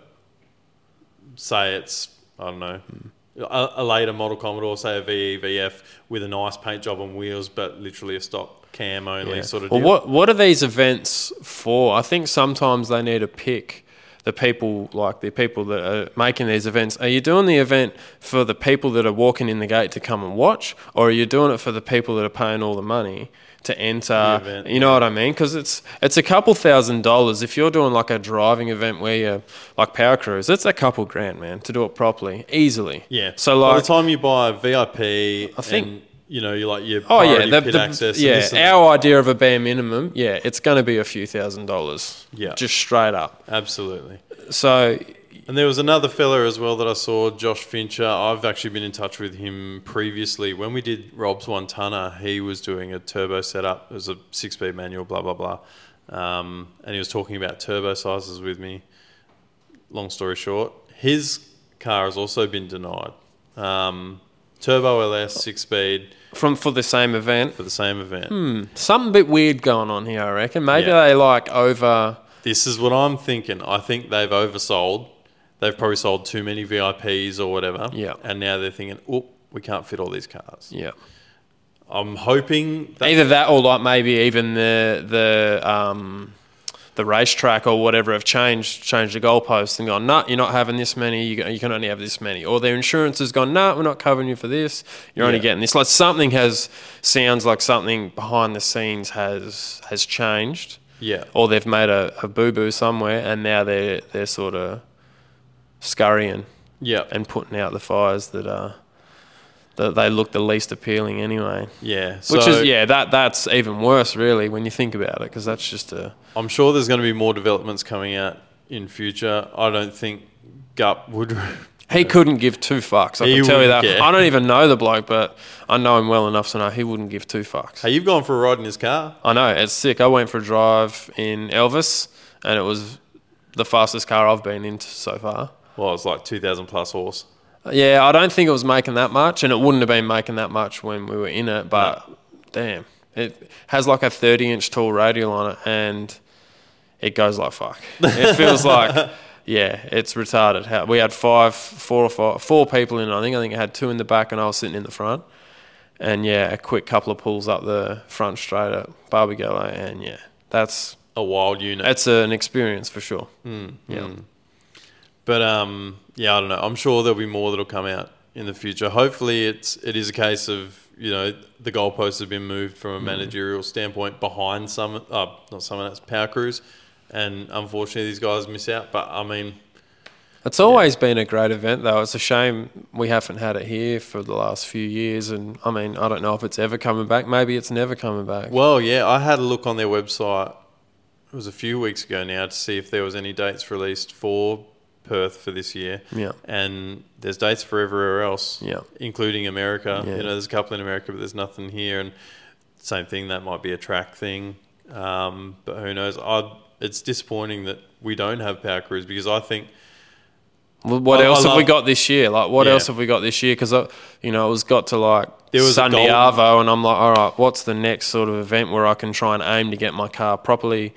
Say it's, I don't know... A later model Commodore, say a VE, VF, with a nice paint job on wheels, but literally a stock cam only sort of deal. Well, what are these events for? I think sometimes they need to pick the people that are making these events. Are you doing the event for the people that are walking in the gate to come and watch, or are you doing it for the people that are paying all the money to enter the event? You know what I mean? Because it's a couple $1,000s. If you're doing like a driving event where you're like Power Cruise, it's a couple grand, man, to do it properly, easily. Yeah. So like by the time you buy a VIP, I think, and, you know, you're like your pit access. Yeah. And our idea of a bare minimum, it's going to be a few $1,000s. Yeah. Just straight up. Absolutely. So. And there was another fella as well that I saw, Josh Fincher. I've actually been in touch with him previously. When we did Rob's one-tonner, he was doing a turbo setup. It was a 6-speed manual, blah, blah, blah. And he was talking about turbo sizes with me. Long story short, his car has also been denied. Turbo LS, 6-speed. For the same event? For the same event. Something a bit weird going on here, I reckon. Maybe they like over... This is what I'm thinking. I think they've oversold. They've probably sold too many VIPs or whatever. Yeah. And now they're thinking, oh, we can't fit all these cars. Yeah. I'm hoping... Either that or like maybe even the racetrack or whatever have changed the goalposts and gone, nah, you're not having this many, you can only have this many. Or their insurance has gone, nah, we're not covering you for this, you're only getting this. Like sounds like something behind the scenes has changed. Yeah. Or they've made a boo-boo somewhere and now they're sort of... scurrying and putting out the fires that they look the least appealing anyway. Yeah. So which is, that's even worse really when you think about it because that's just a... I'm sure there's going to be more developments coming out in future. I don't think Gup would... He couldn't give two fucks, I can tell you that. I don't even know the bloke, but I know him well enough to know he wouldn't give two fucks. Hey, you've gone for a ride in his car. I know, it's sick. I went for a drive in Elvis and it was the fastest car I've been into so far. Well, it was like 2,000 plus horse. Yeah, I don't think it was making that much, and it wouldn't have been making that much when we were in it, but damn. It has like a 30-inch tall radial on it, and it goes like fuck. It feels like, it's retarded. We had four people in it. I think it had two in the back, and I was sitting in the front. And, a quick couple of pulls up the front straight at Barbagallo, and, that's... a wild unit. It's an experience for sure. But, I don't know. I'm sure there'll be more that'll come out in the future. Hopefully it is a case of, you know, the goalposts have been moved from a managerial standpoint behind that's Power Cruise. And unfortunately, these guys miss out. But, I mean... It's always been a great event, though. It's a shame we haven't had it here for the last few years. And, I mean, I don't know if it's ever coming back. Maybe it's never coming back. Well, I had a look on their website. It was a few weeks ago now to see if there was any dates released for... Perth for this year, and there's dates for everywhere else, including America. You know, there's a couple in America, but there's nothing here. And same thing, that might be a track thing, but who knows? It's disappointing that we don't have Power Cruise because I think. Well, what else have we got this year? Like, what else have we got this year? Because it was got to like Sunday Arvo, and I'm like, all right, what's the next sort of event where I can try and aim to get my car properly?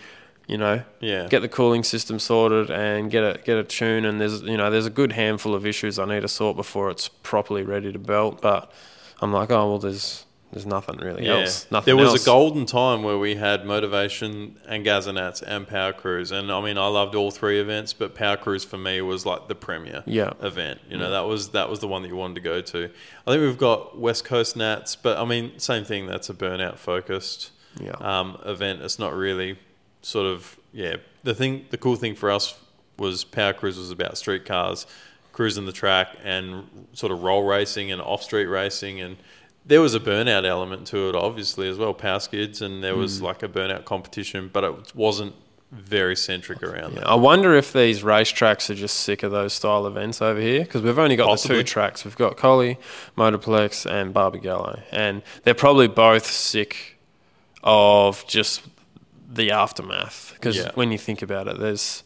You know, get the cooling system sorted and get a tune. And there's a good handful of issues I need to sort before it's properly ready to belt. But I'm like, oh well, there's There's nothing really else. Nothing there was else. A golden time where we had Motorvation and Gazanats and Power Cruise. And I mean, I loved all three events, but Power Cruise for me was like the premier event. You know, that was the one that you wanted to go to. I think we've got West Coast Nats, but I mean, same thing. That's a burnout focused event. It's not really sort of, the cool thing for us was Power Cruise was about street cars, cruising the track and sort of roll racing and off street racing, and there was a burnout element to it, obviously, as well, Power Skids, and there was like a burnout competition, but it wasn't very centric around that. I wonder if these racetracks are just sick of those style events over here, because we've only got the two tracks. We've got Collie, Motorplex, and Barbagallo, and they're probably both sick of just the aftermath, because when you think about it, there's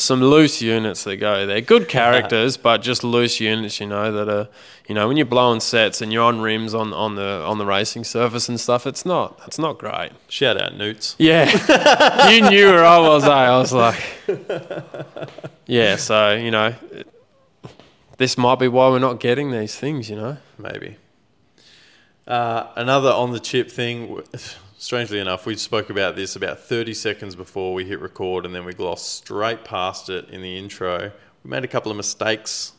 some loose units that go there. Good characters, but just loose units, you know, that are, you know, when you're blowing sets and you're on rims on the racing surface and stuff, it's not great. Shout out Newts. Yeah. You knew where I was, eh? I was like, so, you know, this might be why we're not getting these things, you know. Maybe. Another on the chip thing. Strangely enough, we spoke about this about 30 seconds before we hit record, and then we glossed straight past it in the intro. We made a couple of mistakes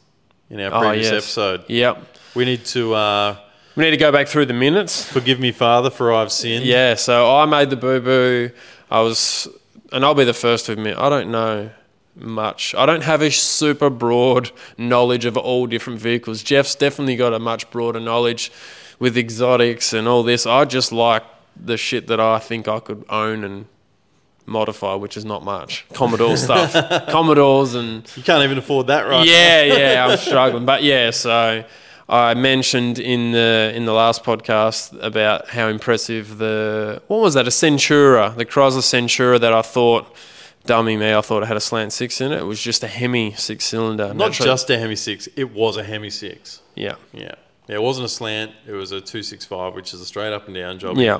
in our previous episode. Yep. We need to go back through the minutes. Forgive me, Father, for I've sinned. Yeah, so I made the boo-boo. And I'll be the first to admit, I don't know much. I don't have a super broad knowledge of all different vehicles. Jeff's definitely got a much broader knowledge with exotics and all this. I just like the shit that I think I could own and modify, which is not much. Commodore stuff. Commodores and... You can't even afford that right now. I'm struggling. But so I mentioned in the last podcast about how impressive a Centura, the Chrysler Centura that I thought... Dummy me, I thought it had a slant six in it. It was just a Hemi six-cylinder. Not just a Hemi six, it was a Hemi six. Yeah. Yeah. Yeah, it wasn't a slant. It was a 265, which is a straight up and down job. Yeah.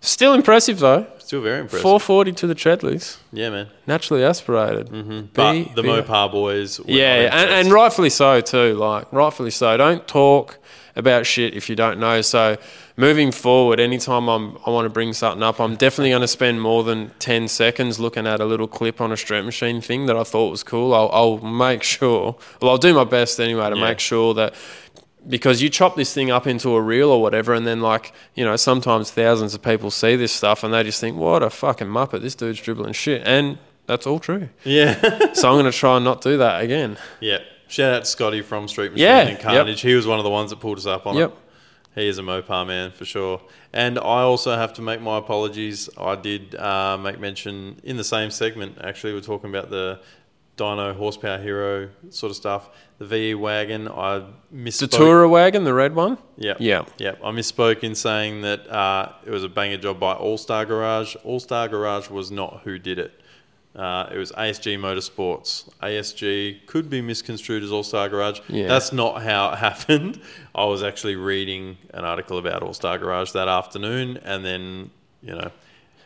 Still impressive, though. Still very impressive. 440 to the tread loose. Yeah, man. Naturally aspirated. Mm-hmm. But the Mopar boys were and rightfully so, too. Like, rightfully so. Don't talk about shit if you don't know. So, moving forward, anytime I want to bring something up, I'm definitely going to spend more than 10 seconds looking at a little clip on a Street Machine thing that I thought was cool. I'll make sure... Well, I'll do my best anyway to make sure that... Because you chop this thing up into a reel or whatever, and then, like, you know, sometimes thousands of people see this stuff and they just think, what a fucking muppet, this dude's dribbling shit. And that's all true. Yeah. So I'm going to try and not do that again. Yeah. Shout out to Scotty from Street Machine and Carnage. He was one of the ones that pulled us up on it. He is a Mopar man for sure. And I also have to make my apologies. I did make mention in the same segment, actually, we're talking about the Dyno Horsepower Hero sort of stuff. The VE wagon, I misspoke. The Tourer wagon, the red one? Yeah. Yeah. Yeah. I misspoke in saying that it was a banger job by All-Star Garage. All-Star Garage was not who did it. It was ASG Motorsports. ASG could be misconstrued as All-Star Garage. Yeah. That's not how it happened. I was actually reading an article about All-Star Garage that afternoon, and then, you know,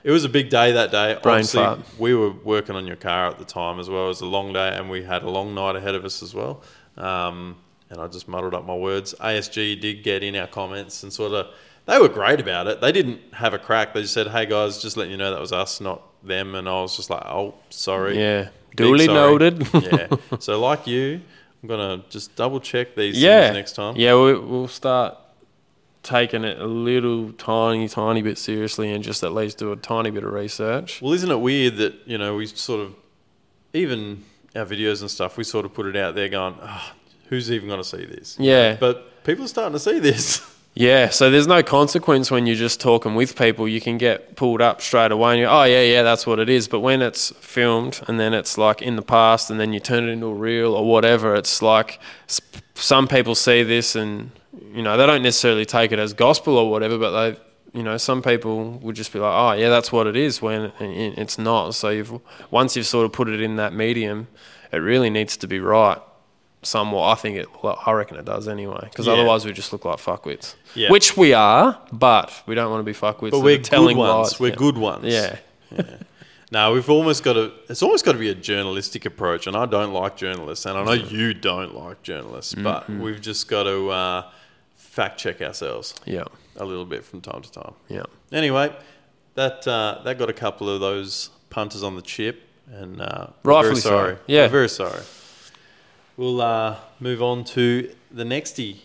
it was a big day that day. Obviously, we were working on your car at the time as well. It was a long day, and we had a long night ahead of us as well. And I just muddled up my words. ASG did get in our comments and sort of... They were great about it. They didn't have a crack. They just said, hey, guys, just letting you know that was us, not them. And I was just like, oh, sorry. Yeah, duly noted. Yeah. So like you, I'm going to just double-check these things next time. Yeah, we'll start... taking it a little tiny bit seriously and just at least do a tiny bit of research. Well, isn't it weird that, you know, we sort of, even our videos and stuff, we sort of put it out there going, oh, who's even going to see this? Yeah. But people are starting to see this. Yeah, so there's no consequence when you're just talking with people. You can get pulled up straight away and you're, that's what it is. But when it's filmed and then it's like in the past and then you turn it into a reel or whatever, it's like some people see this and... You know, they don't necessarily take it as gospel or whatever, but they, you know, some people would just be like, "Oh, yeah, that's what it is," when it's not. So once you've sort of put it in that medium, it really needs to be right. Somewhat, I reckon it does anyway, because otherwise we just look like fuckwits, which we are, but we don't want to be fuckwits. But we're telling good ones. Lies. We're good ones. Yeah. No, we've almost got to... It's almost got to be a journalistic approach, and I don't like journalists, and I know you don't like journalists, but we've just got to... fact check ourselves. Yeah. A little bit from time to time. Yeah. Anyway, that got a couple of those punters on the chip, and rightfully so. Sorry. Yeah. We're very sorry. We'll move on to the nexty.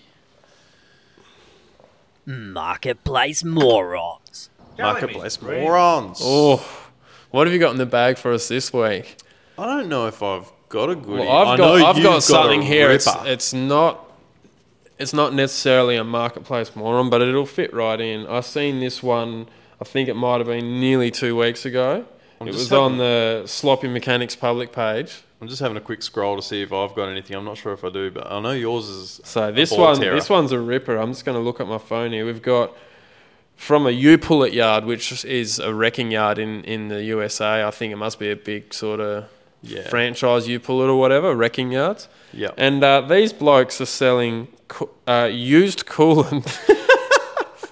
Marketplace morons. Marketplace morons. Oh, what have you got in the bag for us this week? I don't know if I've got a goodie. Well, I've got something here. It's not necessarily a marketplace moron, but it'll fit right in. I seen this one. I think it might have been nearly 2 weeks ago. It was on the Sloppy Mechanics public page. I'm just having a quick scroll to see if I've got anything. I'm not sure if I do, but I know yours is. So this one's a ripper. I'm just going to look at my phone here. We've got from a U-Pull-It yard, which is a wrecking yard in the USA. I think it must be a big sort of franchise U-Pull-It or whatever, wrecking yards. Yeah. And these blokes are selling used coolant.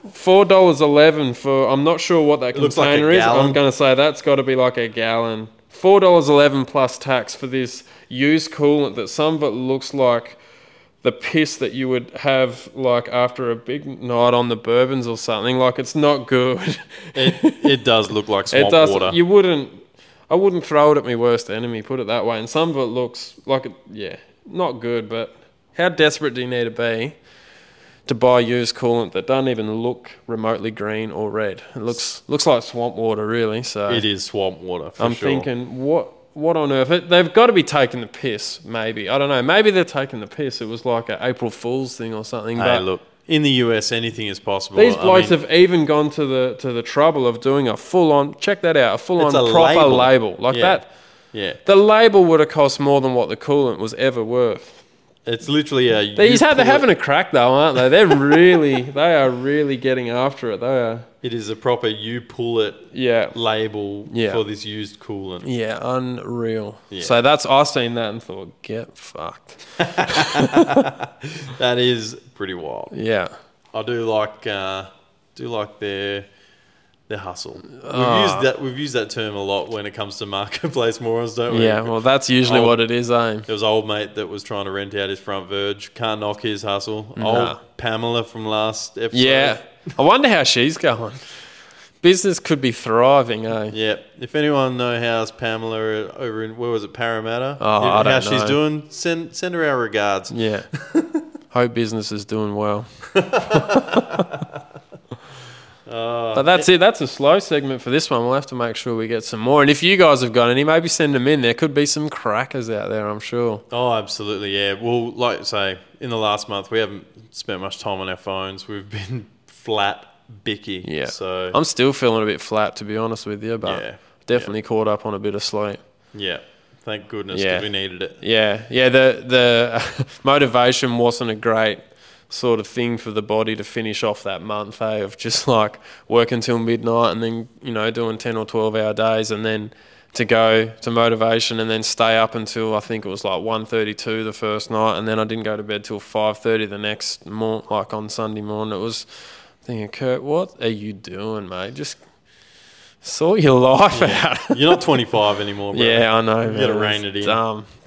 $4.11 for, I'm not sure what that container is. I'm going to say that's got to be like a gallon. $4.11 plus tax for this used coolant that some of it looks like the piss that you would have like after a big night on the bourbons or something. Like, it's not good. It does look like swamp water. I wouldn't throw it at my worst enemy, put it that way. And some of it looks like, not good, but how desperate do you need to be to buy used coolant that doesn't even look remotely green or red? It looks like swamp water, really. So it is swamp water, for sure. I'm thinking, what on earth? They've got to be taking the piss, maybe. I don't know. Maybe they're taking the piss. It was like an April Fool's thing or something. Hey, but look, in the US, anything is possible. These blokes have even gone to the trouble of doing a full-on, check that out, a full-on proper label. Like that. Yeah. The label would have cost more than what the coolant was ever worth. It's literally a. They're having a crack though, aren't they? They're really, they are really getting after it. They are. It is a proper U-Pull-It label for this used coolant. Yeah, unreal. Yeah. So I've seen that and thought, get fucked. That is pretty wild. Yeah, I do like their hustle. We've used that term a lot when it comes to marketplace morons, don't we? Yeah, well, that's usually what it is, eh? There was an old mate that was trying to rent out his front verge. Can't knock his hustle. Nah. Old Pamela from last episode. Yeah. I wonder how she's going. Business could be thriving, eh? Yeah. If anyone knows how's Pamela over in, where was it, Parramatta? Oh, I don't know. How she's doing, send her our regards. Yeah. Hope business is doing well. But that's it. That's a slow segment for this one. We'll have to make sure we get some more. And if you guys have got any, maybe send them in. There could be some crackers out there, I'm sure. Oh, absolutely, yeah. Well, like I say, in the last month, we haven't spent much time on our phones. We've been flat bicky. Yeah. So I'm still feeling a bit flat, to be honest with you, but definitely caught up on a bit of sleep. Yeah. Thank goodness because we needed it. Yeah. Yeah, the motivation wasn't a great sort of thing for the body to finish off that month, of just like working till midnight and then, doing 10 or 12-hour days and then to go to motivation and then stay up until I think it was like 1:32 the first night and then I didn't go to bed till 5:30 the next morning, like on Sunday morning. It was thinking, Kurt, what are you doing, mate? Just sort your life out. You're not 25 anymore, bro. Yeah, I know. You got to rein it in.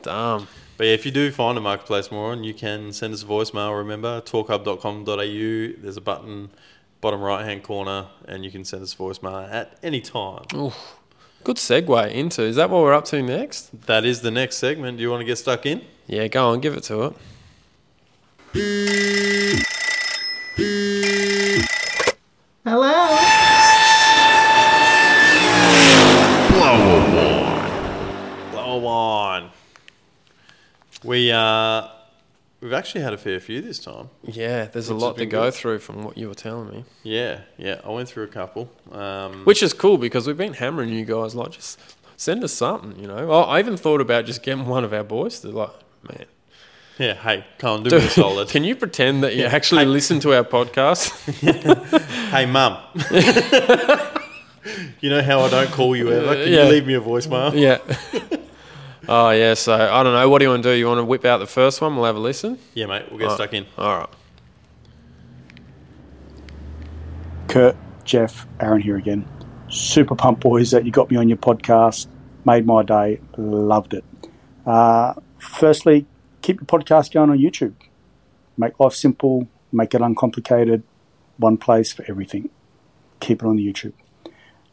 Dumb. But if you do find a marketplace moron, you can send us a voicemail. Remember, talkhub.com.au. There's a button, bottom right-hand corner, and you can send us a voicemail at any time. Ooh, good segue into. Is that what we're up to next? That is the next segment. Do you want to get stuck in? Yeah, go on. Give it to it. Hello. Blow on. We've actually had a fair few this time. Yeah, there's a lot to go through from what you were telling me. Yeah, I went through a couple. Which is cool because we've been hammering you guys, like, just send us something, I even thought about just getting one of our boys to, like, man. Yeah, hey, come on, do me a solid. Can you pretend that you actually listen to our podcast? Hey, mum. You know how I don't call you ever? Can you leave me a voicemail? Yeah. Oh, yeah, so I don't know. What do you want to do? You want to whip out the first one? We'll have a listen? Yeah, mate, we'll get stuck in. All right. Kurt, Jeff, Aaron here again. Super pumped, boys, that you got me on your podcast. Made my day. Loved it. Firstly, keep your podcast going on YouTube. Make life simple, make it uncomplicated, one place for everything. Keep it on YouTube.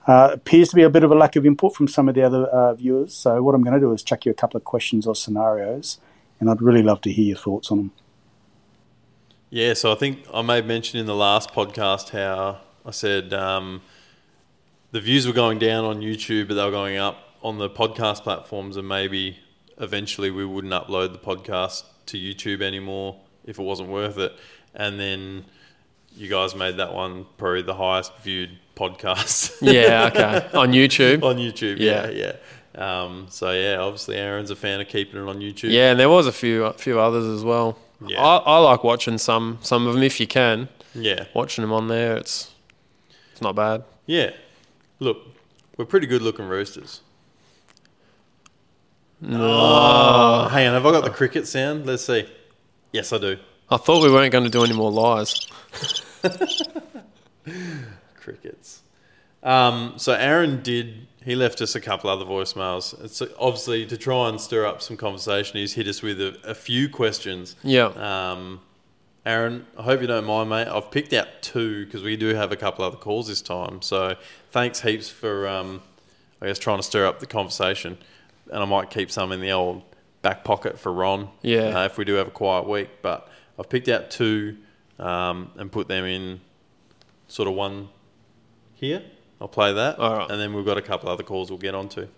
Appears to be a bit of a lack of input from some of the other viewers, so what I'm going to do is chuck you a couple of questions or scenarios, and I'd really love to hear your thoughts on them. Yeah, so I think I may have mentioned in the last podcast how I said the views were going down on YouTube, but they were going up on the podcast platforms, and maybe eventually we wouldn't upload the podcast to YouTube anymore if it wasn't worth it. And then you guys made that one probably the highest viewed podcast. Yeah, okay. On YouTube? On YouTube, yeah. So, yeah, obviously Aaron's a fan of keeping it on YouTube. Yeah, and there was a few others as well. Yeah. I like watching some of them if you can. Yeah. Watching them on there, it's not bad. Yeah. Look, we're pretty good-looking roosters. No. Oh, hang on, have I got the cricket sound? Let's see. Yes, I do. I thought we weren't going to do any more lies. Crickets. So Aaron he left us a couple other voicemails. It's obviously to try and stir up some conversation. He's hit us with a few questions. Yeah. Aaron, I hope you don't mind, mate. I've picked out two because we do have a couple other calls this time. So thanks heaps for, I guess, trying to stir up the conversation. And I might keep some in the old back pocket for Ron. Yeah. If we do have a quiet week. But I've picked out two and put them in sort of one here. I'll play that. All right. And then we've got a couple other calls we'll get on to.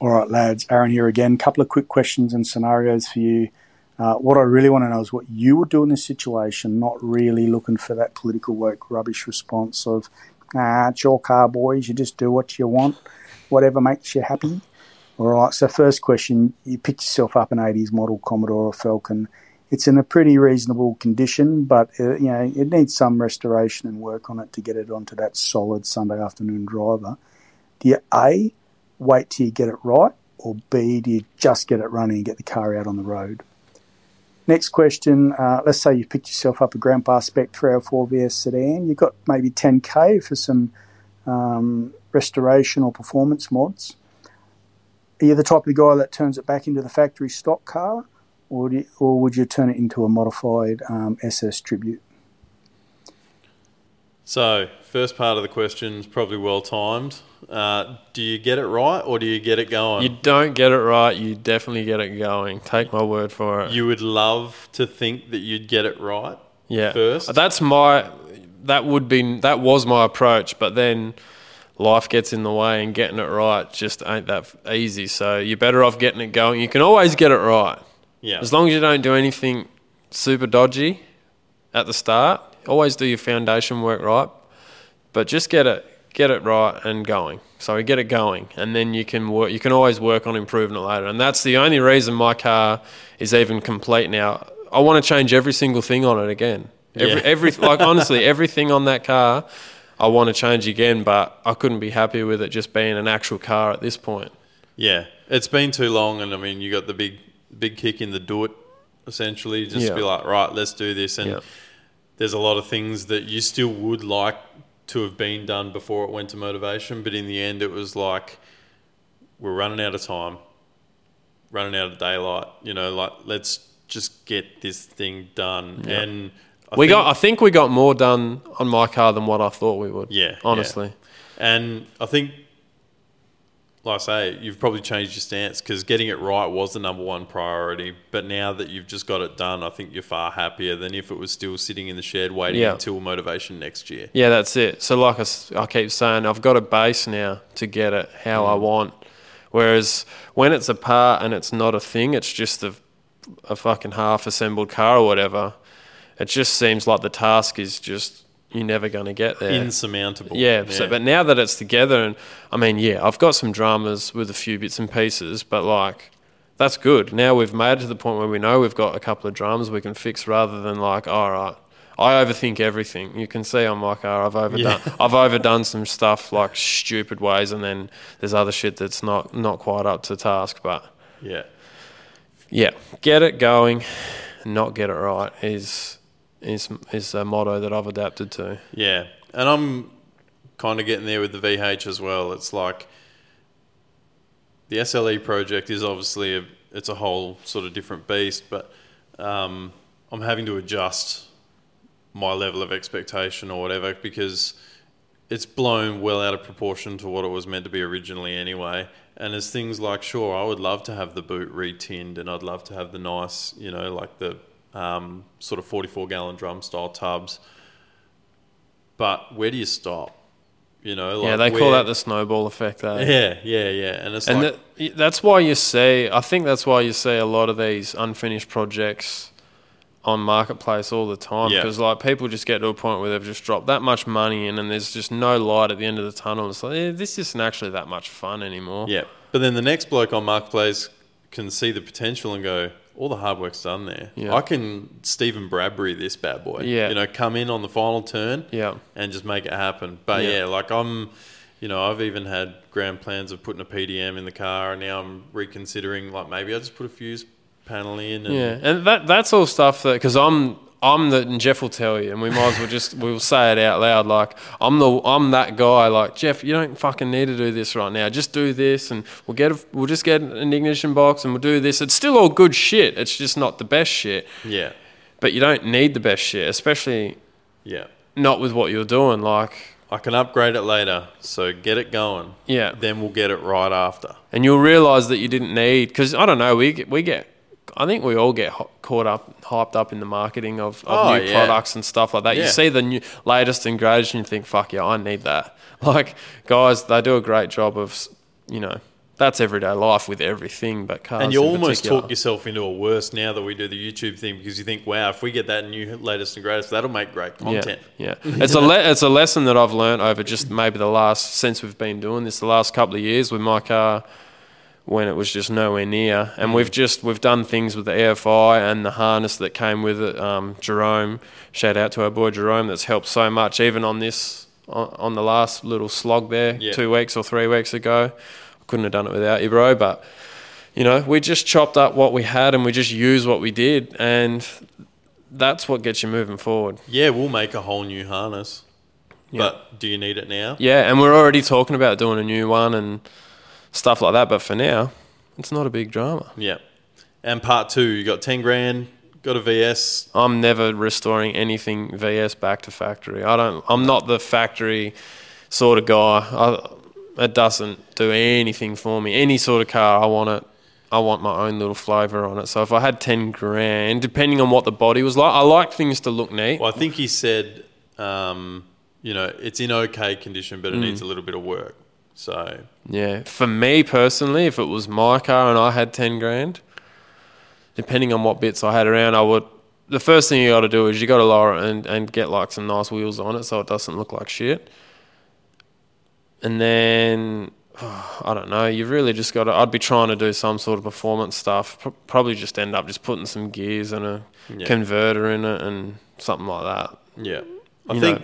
All right, lads. Aaron here again. Couple of quick questions and scenarios for you. What I really want to know is what you would do in this situation, not really looking for that political woke rubbish response of, it's your car, boys. You just do what you want, whatever makes you happy. All right. So first question, you picked yourself up an 80s model Commodore or Falcon. It's in a pretty reasonable condition, but it needs some restoration and work on it to get it onto that solid Sunday afternoon driver. Do you, A, wait till you get it right, or B, do you just get it running and get the car out on the road? Next question, let's say you've picked yourself up a Grandpa Spec 304 VS sedan. You've got maybe 10K for some restoration or performance mods. Are you the type of guy that turns it back into the factory stock car? Or would you turn it into a modified SS Tribute? So, first part of the question is probably well-timed. Do you get it right or do you get it going? You don't get it right, you definitely get it going. Take my word for it. You would love to think that you'd get it right first? That was my approach, but then life gets in the way and getting it right just ain't that easy. So, you're better off getting it going. You can always get it right. Yeah. As long as you don't do anything super dodgy at the start, always do your foundation work right, but just get it right and going. So you get it going, and then you can always work on improving it later. And that's the only reason my car is even complete now. I want to change every single thing on it again. Honestly, everything on that car I want to change again, but I couldn't be happy with it just being an actual car at this point. Yeah, it's been too long, and I mean you got the big kick in the do it, essentially, just to be like, right, let's do this. And there's a lot of things that you still would like to have been done before it went to Motorvation, but in the end it was like, we're running out of time, running out of daylight, let's just get this thing done. And I think we got more done on my car than what I thought we would, honestly. And I think, like I say, you've probably changed your stance because getting it right was the number one priority. But now that you've just got it done, I think you're far happier than if it was still sitting in the shed waiting until Motorvation next year. Yeah, that's it. So like I keep saying, I've got a base now to get it how I want. Whereas when it's a part and it's not a thing, it's just a fucking half-assembled car or whatever, it just seems like the task is just... you're never going to get there. Insurmountable. Yeah, yeah. So, but now that it's together, and I mean, I've got some dramas with a few bits and pieces, but like, that's good. Now we've made it to the point where we know we've got a couple of dramas we can fix rather than like, all right, I overthink everything. You can see I'm like, oh, I've overdone some stuff like stupid ways, and then there's other shit that's not quite up to task, but... Yeah, get it going, not get it right is a motto that I've adapted to. Yeah, and I'm kind of getting there with the VH as well. It's like the SLE project is obviously it's a whole sort of different beast, but I'm having to adjust my level of expectation or whatever, because it's blown well out of proportion to what it was meant to be originally anyway. And there's things like, sure, I would love to have the boot re-tinned, and I'd love to have the nice, you know, like the sort of 44-gallon drum style tubs. But where do you stop? You know, like, yeah, they call that the snowball effect. Yeah. And it's and like, that's why you see, I think that's why you see a lot of these unfinished projects on Marketplace all the time, because like people just get to a point where they've just dropped that much money in and there's just no light at the end of the tunnel. It's like, this isn't actually that much fun anymore. Yeah, but then the next bloke on Marketplace can see the potential and go, all the hard work's done there. Yeah. I can Stephen Bradbury this bad boy. Yeah. You know, come in on the final turn and just make it happen. But yeah, like I'm, you know, I've even had grand plans of putting a PDM in the car, and now I'm reconsidering, like, maybe I just put a fuse panel in. And and that's all stuff that, because I'm the, and Jeff will tell you, and we might as well just, we'll say it out loud, like, I'm that guy, like, Jeff, you don't fucking need to do this right now, just do this, and we'll just get an ignition box, and we'll do this. It's still all good shit, it's just not the best shit. Yeah. But you don't need the best shit, especially not with what you're doing, like. I can upgrade it later, so get it going. Yeah. Then we'll get it right after. And you'll realise that you didn't need, because, I don't know, I think we all get hyped up in the marketing of new products and stuff like that. Yeah. You see the new latest and greatest and you think, fuck yeah, I need that. Like, guys, they do a great job of, you know, that's everyday life with everything, but cars. And you almost talk yourself into a worse now that we do the YouTube thing, because you think, wow, if we get that new latest and greatest, that'll make great content. Yeah. It's a lesson that I've learned over just maybe since we've been doing this, the last couple of years with my car, when it was just nowhere near. And we've done things with the EFI and the harness that came with it. Jerome, shout out to our boy Jerome, that's helped so much, even on this, on the last little slog there, 2 weeks or 3 weeks ago. I couldn't have done it without you, bro. But, you know, we just chopped up what we had and we just used what we did. And that's what gets you moving forward. Yeah, we'll make a whole new harness. Yeah. But do you need it now? Yeah, and we're already talking about doing a new one and stuff like that, but for now, it's not a big drama. Yeah. And part two, you got 10 grand, got a VS. I'm never restoring anything VS back to factory. I'm not the factory sort of guy. It doesn't do anything for me. Any sort of car, I want my own little flavour on it. So if I had 10 grand, depending on what the body was like, I like things to look neat. Well, I think he said, you know, it's in okay condition, but it needs a little bit of work. So yeah, for me personally, if it was my car and I had 10 grand, depending on what bits I had around, I would. The first thing you got to do is you got to lower it and get like some nice wheels on it so it doesn't look like shit. And then I don't know. You've really just got to. I'd be trying to do some sort of performance stuff. Probably just end up just putting some gears and a converter in it and something like that. Yeah, I think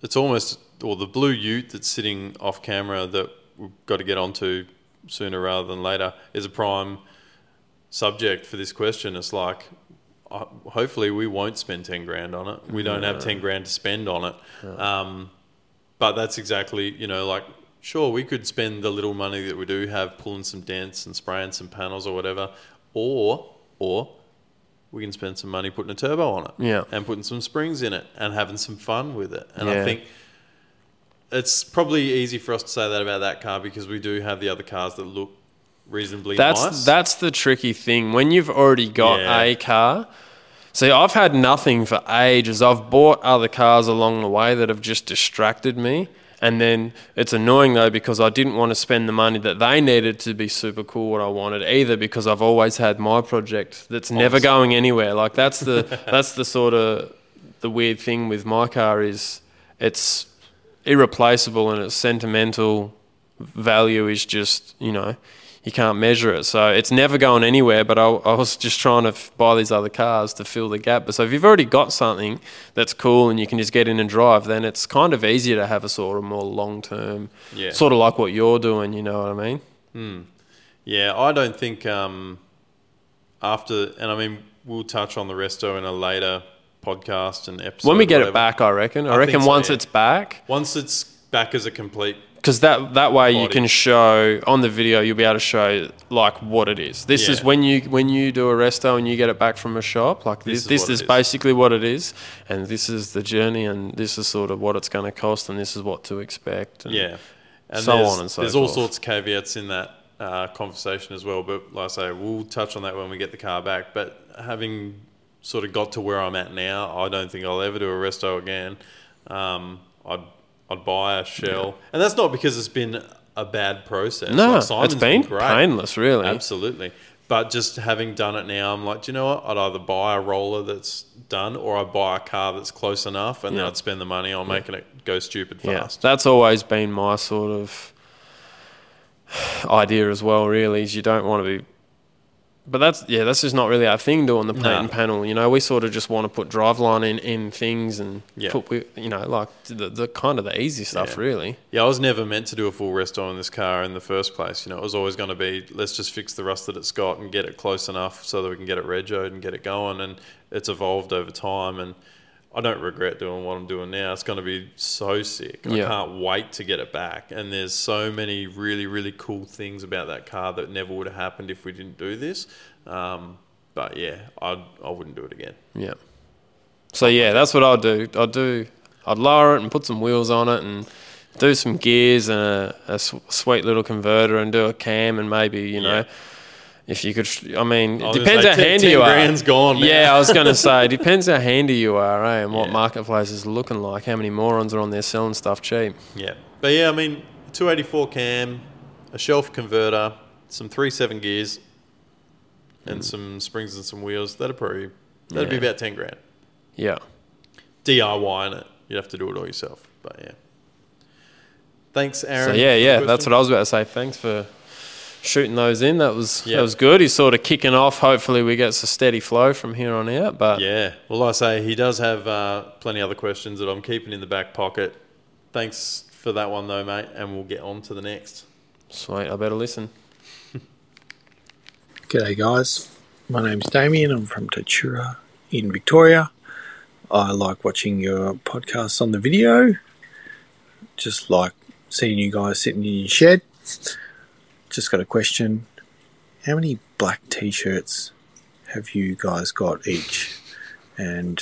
it's almost. Or the blue ute that's sitting off camera that we've got to get onto sooner rather than later is a prime subject for this question. It's like, hopefully we won't spend 10 grand on it. We don't have 10 grand to spend on it. Yeah. But that's exactly, you know, like, sure, we could spend the little money that we do have pulling some dents and spraying some panels or whatever, or we can spend some money putting a turbo on it and putting some springs in it and having some fun with it. And I think it's probably easy for us to say that about that car because we do have the other cars that look reasonably nice. That's the tricky thing. When you've already got a car... See, I've had nothing for ages. I've bought other cars along the way that have just distracted me. And then it's annoying, though, because I didn't want to spend the money that they needed to be super cool what I wanted either, because I've always had my project that's never going anywhere. Like, that's the that's the sort of... The weird thing with my car is it's... irreplaceable, and its sentimental value is just, you know, you can't measure it. So it's never going anywhere, but I was just trying to buy these other cars to fill the gap. But so if you've already got something that's cool and you can just get in and drive, then it's kind of easier to have a sort of more long-term, sort of like what you're doing, you know what I mean? Yeah, I don't think after, and I mean, we'll touch on the resto in a later podcast and episode. When we get it back, I reckon. Once it's back. Once it's back as a complete Because that way you can show on the video, you'll be able to show like what it is. This is when you do a resto and you get it back from a shop, like this is basically what it is, and this is the journey, and this is sort of what it's going to cost, and this is what to expect, and so on and so forth. There's all sorts of caveats in that conversation as well, but like I say, we'll touch on that when we get the car back. But having sort of got to where I'm at now, I don't think I'll ever do a resto again. I'd buy a shell. Yeah. And that's not because it's been a bad process. No, like it's been painless, really. Absolutely. But just having done it now, I'm like, do you know what? I'd either buy a roller that's done or I'd buy a car that's close enough, and then I'd spend the money on making it go stupid fast. That's always been my sort of idea as well, really, is you don't want to be... But that's just not really our thing doing the paint and panel. You know, we sort of just want to put driveline in things and put, you know, like the kind of the easy stuff, really. Yeah, I was never meant to do a full resto on this car in the first place. You know, it was always going to be, let's just fix the rust that it's got and get it close enough so that we can get it reggoed and get it going. And it's evolved over time. And I don't regret doing what I'm doing now. It's going to be so sick. I can't wait to get it back. And there's so many really, really cool things about that car that never would have happened if we didn't do this. But yeah, I wouldn't do it again. Yeah. So yeah, that's what I'd do. I'd lower it and put some wheels on it and do some gears and a sweet little converter and do a cam and maybe, you know, if you could, I mean, it depends how handy you are. 10 grand's gone, man. Yeah, I was going to say, depends how handy you are, eh? And what marketplace is looking like, how many morons are on there selling stuff cheap. Yeah. But yeah, I mean, 284 cam, a shelf converter, some 3.7 gears, and some springs and some wheels. That'd be about 10 grand. Yeah. DIY in it. You'd have to do it all yourself. But yeah. Thanks, Aaron. So yeah, that's what I was about to say. Thanks for shooting those in. That was good. He's sort of kicking off. Hopefully we get a steady flow from here on out. But yeah, well, I say he does have plenty of other questions that I'm keeping in the back pocket. Thanks for that one though, mate, and we'll get on to the next. Sweet, I better listen. G'day guys, my name's Damien. I'm from Tatura in Victoria. I like watching your podcasts on the video. Just like seeing you guys sitting in your shed. Just got a question. How many black t-shirts have you guys got each? And,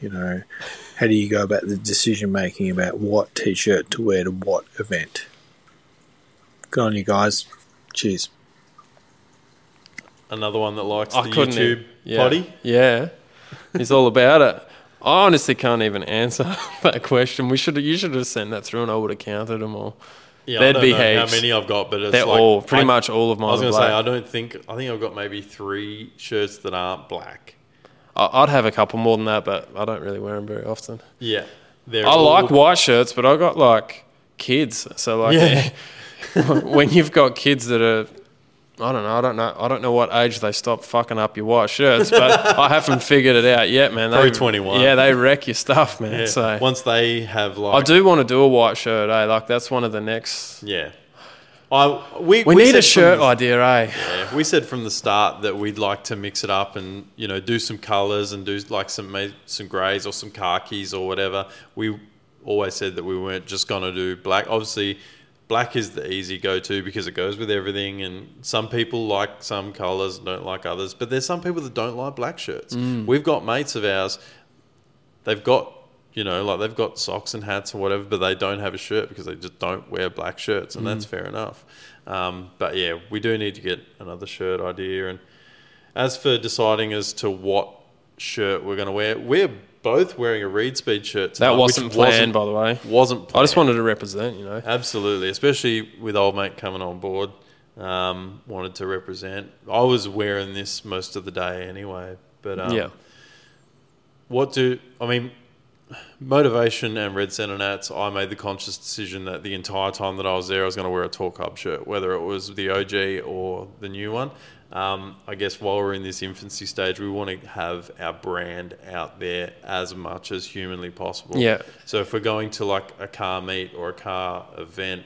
you know, how do you go about the decision making about what t-shirt to wear to what event? Good on you guys. Cheers. Another one that likes the YouTube potty. Yeah. He's all about it. I honestly can't even answer that question. You should have sent that through and I would have counted them all. Yeah, I don't know how many I've got, but it's they're like all pretty much all of mine. I was going to say I think I've got maybe 3 shirts that aren't black. I'd have a couple more than that, but I don't really wear them very often. Yeah, I like white shirts, but I got like kids, so like when you've got kids that are, I don't know what age they stop fucking up your white shirts, but I haven't figured it out yet, man. Probably 21. Yeah, they wreck your stuff, man. Yeah. So once they have I do want to do a white shirt, eh? Like that's one of the next. Yeah. We need a shirt idea, eh? Yeah. We said from the start that we'd like to mix it up and, you know, do some colours and do like some greys or some khakis or whatever. We always said that we weren't just going to do black. Obviously, black is the easy go-to because it goes with everything, and some people like some colours and don't like others, but there's some people that don't like black shirts. We've got mates of ours, they've got, you know, like they've got socks and hats or whatever, but they don't have a shirt because they just don't wear black shirts, and that's fair enough. But yeah, we do need to get another shirt idea. And as for deciding as to what shirt we're going to wear, we're both wearing a Reed Speed shirt tonight. That wasn't planned, by the way. Wasn't planned. I just wanted to represent, you know. Absolutely, especially with old mate coming on board. Wanted to represent. I was wearing this most of the day anyway. But Motorvation and Red Centre Nats, I made the conscious decision that the entire time that I was there, I was going to wear a Torq Hub shirt, whether it was the OG or the new one. I guess while we're in this infancy stage, we want to have our brand out there as much as humanly possible. Yeah. So if we're going to like a car meet or a car event,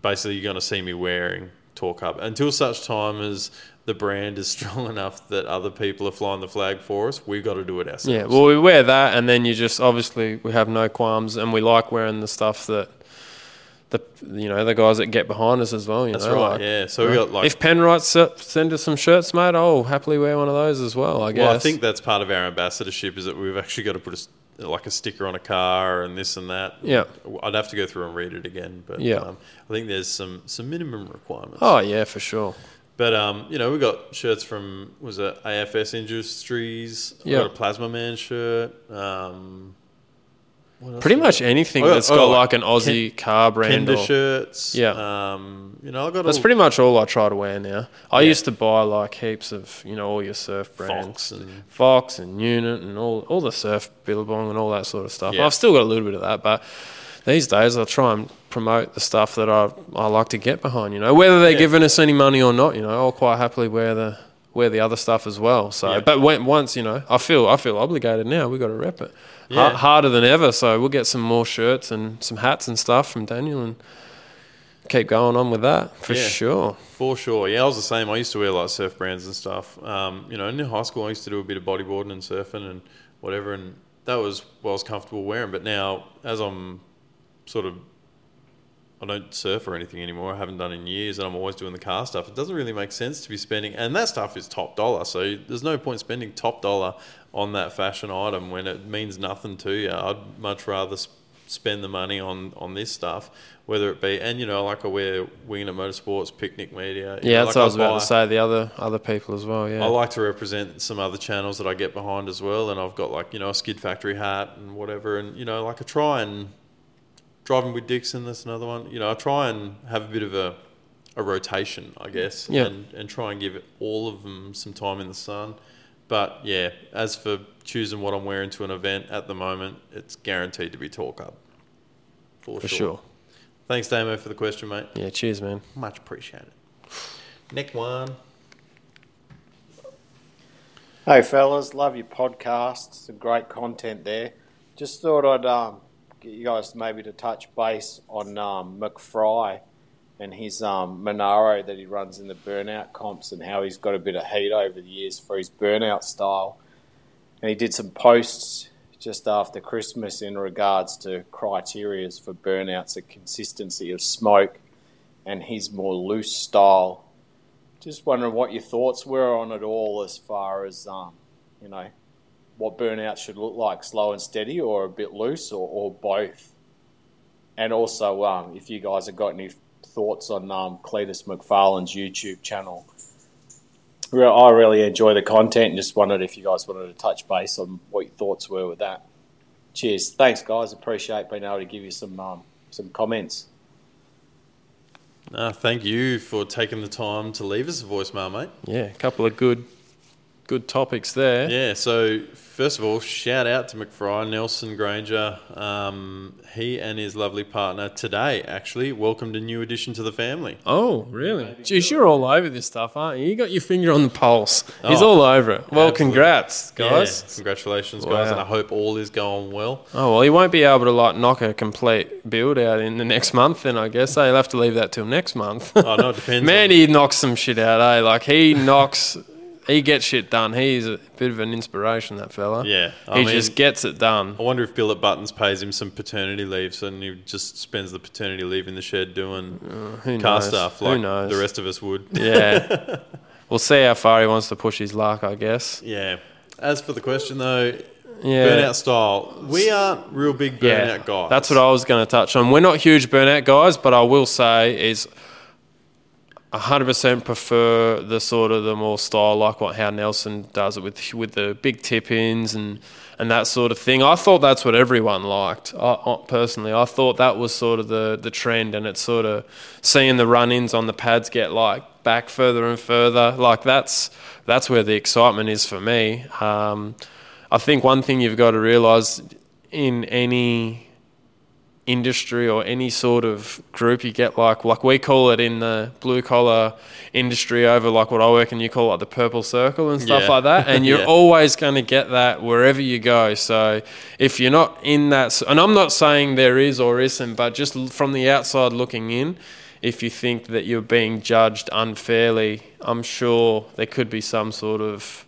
basically you're going to see me wearing Torq Hub until such time as the brand is strong enough that other people are flying the flag for us. We've got to do it ourselves. Yeah. Well, we wear that, and then you just obviously we have no qualms, and we like wearing the stuff that the guys that get behind us as well. That's right. So we got if Penrite send us some shirts, mate, I'll happily wear one of those as well. I guess. Well, I think that's part of our ambassadorship is that we've actually got to put a sticker on a car and this and that. Yeah. I'd have to go through and read it again, but I think there's some minimum requirements. Oh yeah, for sure. But we got shirts from AFS Industries. I got a Plasma Man shirt. Pretty much anything that's got like an Aussie car brand. Kender shirts. Yeah. That's pretty much all I try to wear now. I used to buy like heaps of, all your surf brands. Fox and Unit and all the surf, Billabong and all that sort of stuff. Yeah. I've still got a little bit of that, but these days I try and promote the stuff that I like to get behind, Whether they're giving us any money or not, I'll quite happily wear the other stuff as well. So, but once, I feel obligated now. We've got to rep it harder than ever. So we'll get some more shirts and some hats and stuff from Daniel and keep going on with that for sure. For sure. Yeah, I was the same. I used to wear like surf brands and stuff. In high school I used to do a bit of bodyboarding and surfing and whatever. And that was what I was comfortable wearing. But now as I don't surf or anything anymore. I haven't done in years, and I'm always doing the car stuff. It doesn't really make sense to be spending, and that stuff is top dollar. So there's no point spending top dollar on that fashion item when it means nothing to you. I'd much rather spend the money on this stuff, whether it be, and I wear Wingnut Motorsports, Picnic Media. Yeah, that's what I was about to say. The other people as well. Yeah, I like to represent some other channels that I get behind as well, and I've got a Skid Factory hat and whatever, and I try and. Driving with Dixon, that's another one. I try and have a bit of a rotation, I guess, and try and give all of them some time in the sun. But, as for choosing what I'm wearing to an event at the moment, it's guaranteed to be Torq Hub. For sure. Thanks, Damo, for the question, mate. Yeah, cheers, man. Much appreciated. Next one. Hey, fellas. Love your podcasts. Some great content there. Just thought I'd... get you guys maybe to touch base on McFry and his Monaro that he runs in the burnout comps and how he's got a bit of heat over the years for his burnout style. And he did some posts just after Christmas in regards to criterias for burnouts, the consistency of smoke and his more loose style. Just wondering what your thoughts were on it all as far as, what burnout should look like, slow and steady or a bit loose or both. And also, if you guys have got any thoughts on Cletus McFarlane's YouTube channel. I really enjoy the content and just wondered if you guys wanted to touch base on what your thoughts were with that. Cheers. Thanks, guys. Appreciate being able to give you some comments. Thank you for taking the time to leave us a voicemail, mate. Yeah, a couple of good topics there. Yeah, so first of all, shout out to McFry, Nelson Granger. He and his lovely partner today actually welcomed a new addition to the family. Oh, really? Geez, you're all over this stuff, aren't you? You got your finger on the pulse. He's all over it. Well, absolutely. Congrats, guys. Yeah, congratulations, guys, and I hope all is going well. Oh, well, he won't be able to knock a complete build out in the next month then, I guess. He'll have to leave that till next month. Oh, no, it depends. Man, he knocks some shit out, eh? Like, he knocks... He gets shit done. He's a bit of an inspiration, that fella. Yeah. He just gets it done. I wonder if Bill at Buttons pays him some paternity leave, so he just spends the paternity leave in the shed doing car stuff like the rest of us would. Yeah. We'll see how far he wants to push his luck, I guess. Yeah. As for the question, though, burnout style. We aren't real big burnout guys. That's what I was going to touch on. We're not huge burnout guys, but I will say is... 100% prefer the sort of the more style like how Nelson does it with the big tip-ins and that sort of thing. I thought that's what everyone liked. I thought that was sort of the trend, and it's sort of seeing the run-ins on the pads get back further and further. Like that's where the excitement is for me. I think one thing you've got to realise in any industry or any sort of group you get like we call it in the blue collar industry over what I work in, you call the purple circle and stuff like that, and you're always going to get that wherever you go. So if you're not in that, and I'm not saying there is or isn't, but just from the outside looking in, if you think that you're being judged unfairly, I'm sure there could be some sort of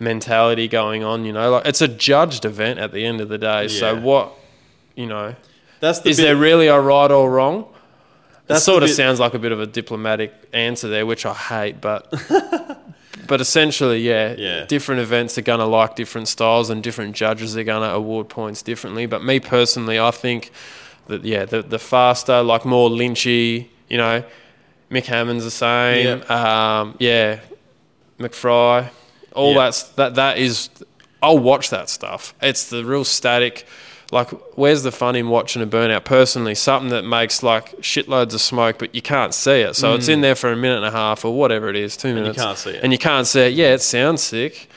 mentality going on, it's a judged event at the end of the day. So what, Is there really a right or wrong? That sort of sounds like a bit of a diplomatic answer there, which I hate, but but essentially, yeah, different events are going to like different styles and different judges are going to award points differently. But me personally, I think that, the faster, like more lynchy, you know, Mick Hammond's the same. Yep. McFry, all yep. that is, I'll watch that stuff. It's the real static. Like, where's the fun in watching a burnout? Personally, something that makes like shitloads of smoke, but you can't see it. So it's in there for a minute and a half or whatever it is, 2 minutes. And you can't see it. Yeah, it sounds sick.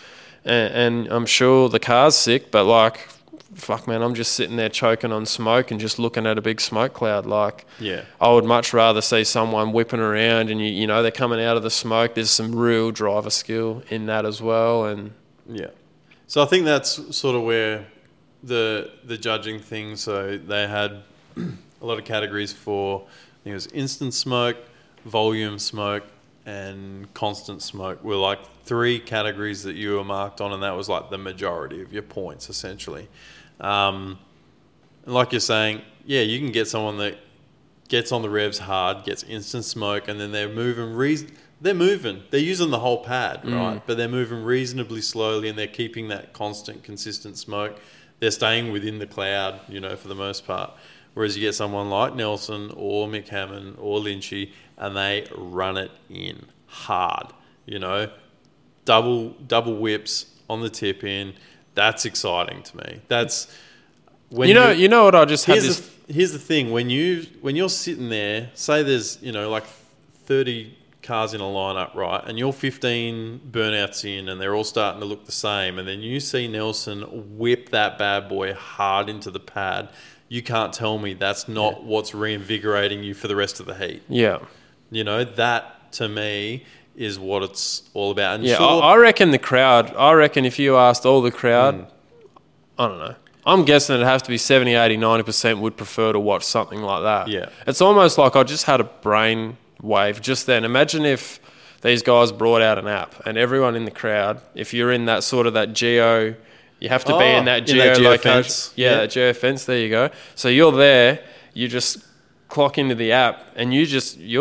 And I'm sure the car's sick, but like, fuck man, I'm just sitting there choking on smoke and just looking at a big smoke cloud. Like, yeah, I would much rather see someone whipping around and you know, they're coming out of the smoke. There's some real driver skill in that as well. And yeah. So I think that's sort of where the judging thing, so they had a lot of categories for, I think it was instant smoke, volume smoke, and constant smoke were like three categories that you were marked on, and that was like the majority of your points essentially. And like you're saying, yeah, you can get someone that gets on the revs hard, gets instant smoke, and then they're moving they're using the whole pad, right? But they're moving reasonably slowly and they're keeping that constant, consistent smoke. They're staying within the cloud, you know, for the most part. Whereas you get someone like Nelson or Mick Hammond or Lynchy, and they run it in hard, you know. Double whips on the tip in. That's exciting to me. That's when you know what I just had this. Here's the thing: when you're sitting there, say there's, you know, like 30 cars in a lineup, right, and you're 15 burnouts in and they're all starting to look the same, and then you see Nelson whip that bad boy hard into the pad, you can't tell me that's not what's reinvigorating you for the rest of the heat. Yeah. You know, that to me is what it's all about. And I reckon the crowd, if you asked all the crowd, I don't know, I'm guessing it'd have to be 70, 80, 90% would prefer to watch something like that. Yeah. It's almost like I just had a brain wave just then. Imagine if these guys brought out an app and everyone in the crowd, if you're in that sort of that geo, you have to be in that geo fence. That geo fence, there you go. So you're there, you just clock into the app and you're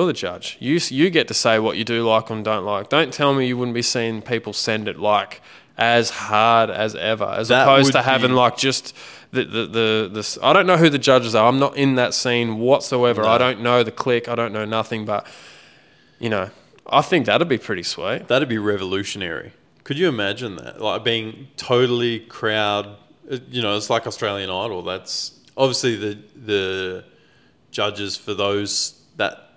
the judge. You get to say what you do like and don't like. Don't tell me you wouldn't be seeing people send it like as hard as ever, as that opposed to having like just the I don't know who the judges are. I'm not in that scene whatsoever. No. I don't know the clique. I don't know nothing. But, you know, I think that'd be pretty sweet. That'd be revolutionary. Could you imagine that? Like being totally crowd. You know, it's like Australian Idol. That's obviously the judges for those that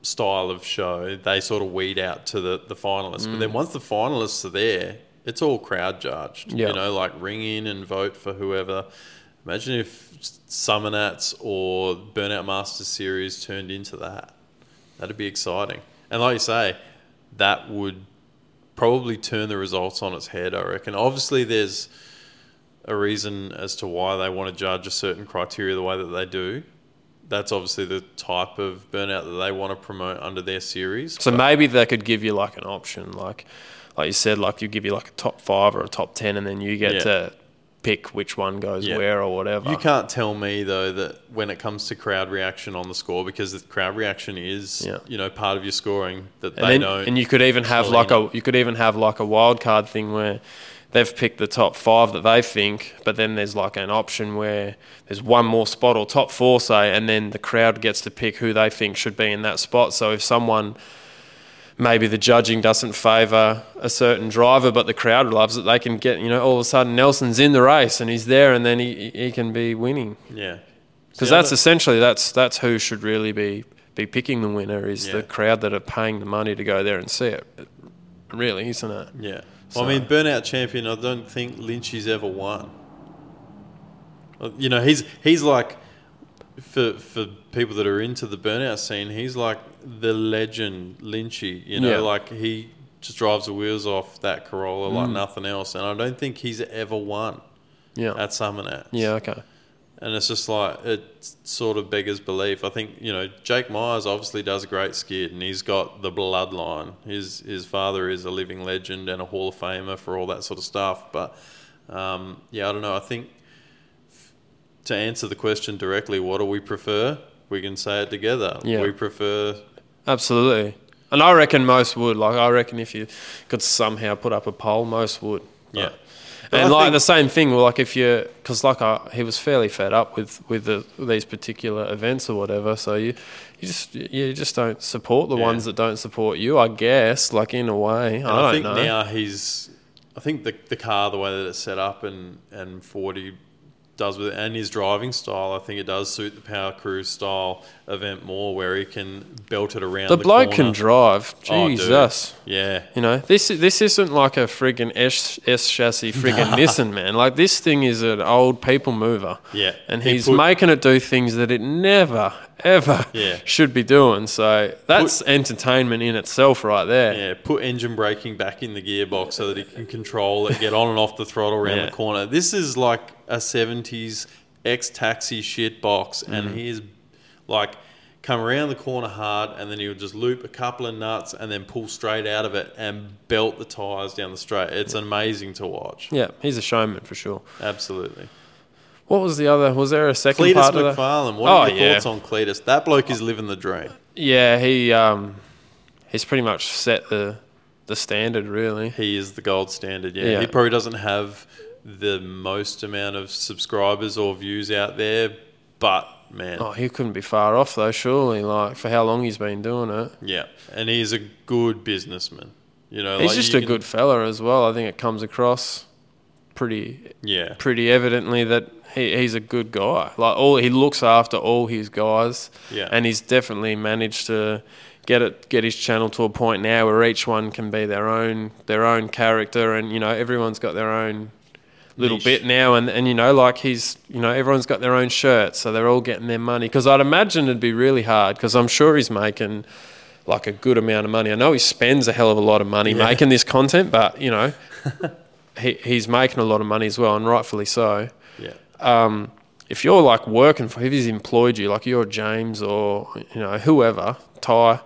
style of show. They sort of weed out to the finalists. But then once the finalists are there, it's all crowd judged, you know, like ring in and vote for whoever. Imagine if Summernats or Burnout Masters Series turned into that. That'd be exciting. And like you say, that would probably turn the results on its head, I reckon. Obviously, there's a reason as to why they want to judge a certain criteria the way that they do. That's obviously the type of burnout that they want to promote under their series. So maybe they could give you like an option, like you said, like you give you like a top 5 or a top 10 and then you get to pick which one goes where or whatever. You can't tell me though that when it comes to crowd reaction on the score, because the crowd reaction is, you know, part of your scoring that and they know. And you could even have a wild card thing where they've picked the top 5 that they think, but then there's like an option where there's one more spot or top 4, say, and then the crowd gets to pick who they think should be in that spot. So if someone, maybe the judging doesn't favour a certain driver, but the crowd loves it, they can get, you know, all of a sudden Nelson's in the race and he's there and then he can be winning. Yeah. Because that's who should really be picking the winner is the crowd that are paying the money to go there and see it. Really, isn't it? Yeah. Well, I mean, burnout champion, I don't think Lynchy's ever won. You know, he's like, for people that are into the burnout scene, he's like the legend Lynchy. You know, like he just drives the wheels off that Corolla like nothing else. And I don't think he's ever won at Summernats. Yeah, okay. And it's just like, it sort of beggars belief. I think, you know, Jake Myers obviously does a great skid and he's got the bloodline. His father is a living legend and a Hall of Famer for all that sort of stuff. But, I don't know. I think to answer the question directly, what do we prefer? we can say it together. Yeah. We prefer... Absolutely. And I reckon most would. Like, I reckon if you could somehow put up a poll, most would. Yeah. And like the same thing, like if you, because like he was fairly fed up with these particular events or whatever. So you just don't support the ones that don't support you, I guess. Like in a way, and I don't know. I think now the car, the way that it's set up and Ford does with it, and his driving style, I think it does suit the Power Cruise style event more, where he can belt it around the bloke corner. Can drive. Jesus. Oh, yeah. You know, this isn't like a friggin' S chassis friggin' Nissan, man. Like, this thing is an old people mover. Yeah. And he's making it do things that it never, ever should be doing. So that's entertainment in itself right there. Yeah, put engine braking back in the gearbox so that he can control it, get on and off the throttle around the corner. This is like a 70s ex-taxi shit box, and he's like come around the corner hard, and then he'll just loop a couple of nuts and then pull straight out of it and belt the tyres down the straight. It's amazing to watch. Yeah, he's a showman for sure. Absolutely. What was the other? Was there a second Cletus part of McFarlane? What are your thoughts on Cletus? That bloke is living the dream. Yeah, he's pretty much set the standard, really. He is the gold standard, yeah. He probably doesn't have the most amount of subscribers or views out there, but man, he couldn't be far off though, surely, like for how long he's been doing it. Yeah, and he's a good businessman. You know, he's like, just a good fella as well. I think it comes across pretty evidently that he's a good guy. Like he looks after all his guys, and he's definitely managed to get his channel to a point now where each one can be their own character, and you know everyone's got their own little bit now, and you know, like he's, you know, everyone's got their own shirt, so they're all getting their money, because I'd imagine it'd be really hard, because I'm sure he's making like a good amount of money. I know he spends a hell of a lot of money making this content, but you know he's making a lot of money as well, and rightfully so. If you're like working for, if he's employed you, like you're James or you know whoever, Ty,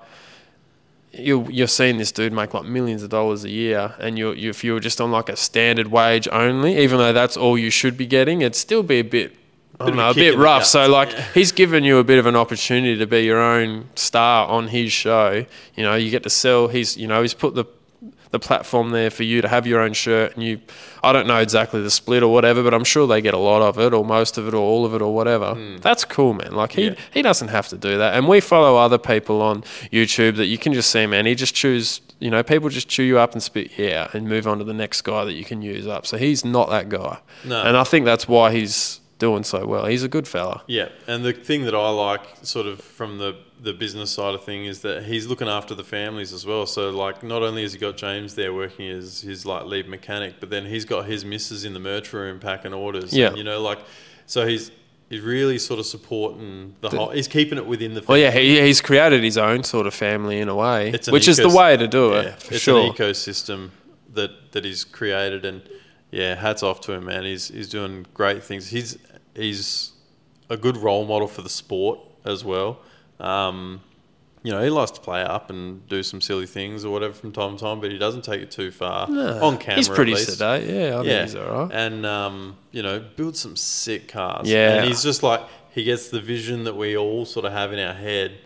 you're seeing this dude make like millions of dollars a year, and if you were just on like a standard wage only, even though that's all you should be getting, it'd still be a bit rough. So like he's given you a bit of an opportunity to be your own star on his show. You know, you get to sell. He's, you know, he's put the platform there for you to have your own shirt, and you, I don't know exactly the split or whatever, but I'm sure they get a lot of it or most of it or all of it or whatever. That's cool, man. Like he doesn't have to do that. And we follow other people on YouTube that you can just see, man, he just choose, you know, people just chew you up and spit and move on to the next guy that you can use up. So he's not that guy. No. And I think that's why he's doing so well. He's a good fella. Yeah. And the thing that I like sort of from the business side of thing is that he's looking after the families as well. So like not only has he got James there working as his like lead mechanic, but then he's got his missus in the merch room packing orders. Yeah. And, you know, like, so he's really sort of supporting the whole, he's keeping it within the family. Well, yeah, he's created his own sort of family in a way, which is the way to do it, for sure. It's an ecosystem that he's created, and yeah, hats off to him, man. He's doing great things. He's a good role model for the sport as well. You know, he likes to play up and do some silly things or whatever from time to time, but he doesn't take it too far on camera. He's pretty sedate, I think he's all right. And, you know, builds some sick cars. Yeah. And he's just like, he gets the vision that we all sort of have in our head,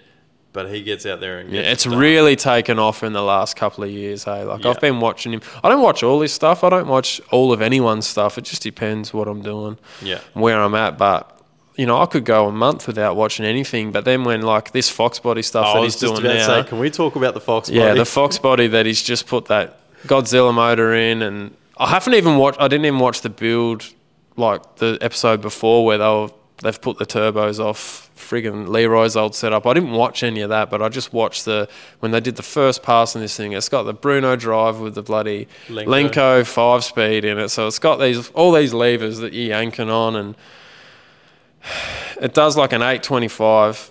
but he gets out there and gets it's done. Really taken off in the last couple of years, hey? Like, I've been watching him. I don't watch all his stuff. I don't watch all of anyone's stuff. It just depends what I'm doing, where I'm at, but... You know, I could go a month without watching anything, but then when like this Fox Body stuff that he's doing now, I was just about to say, can we talk about the Fox Body? Yeah, the Fox Body that he's just put that Godzilla motor in, and I didn't even watch the build, like the episode before where they've put the turbos off friggin' Leroy's old setup. I didn't watch any of that, but I just watched when they did the first pass on this thing. It's got the Bruno drive with the bloody Lenko 5-speed in it, so it's got all these levers that you're yanking on, and it does like an 825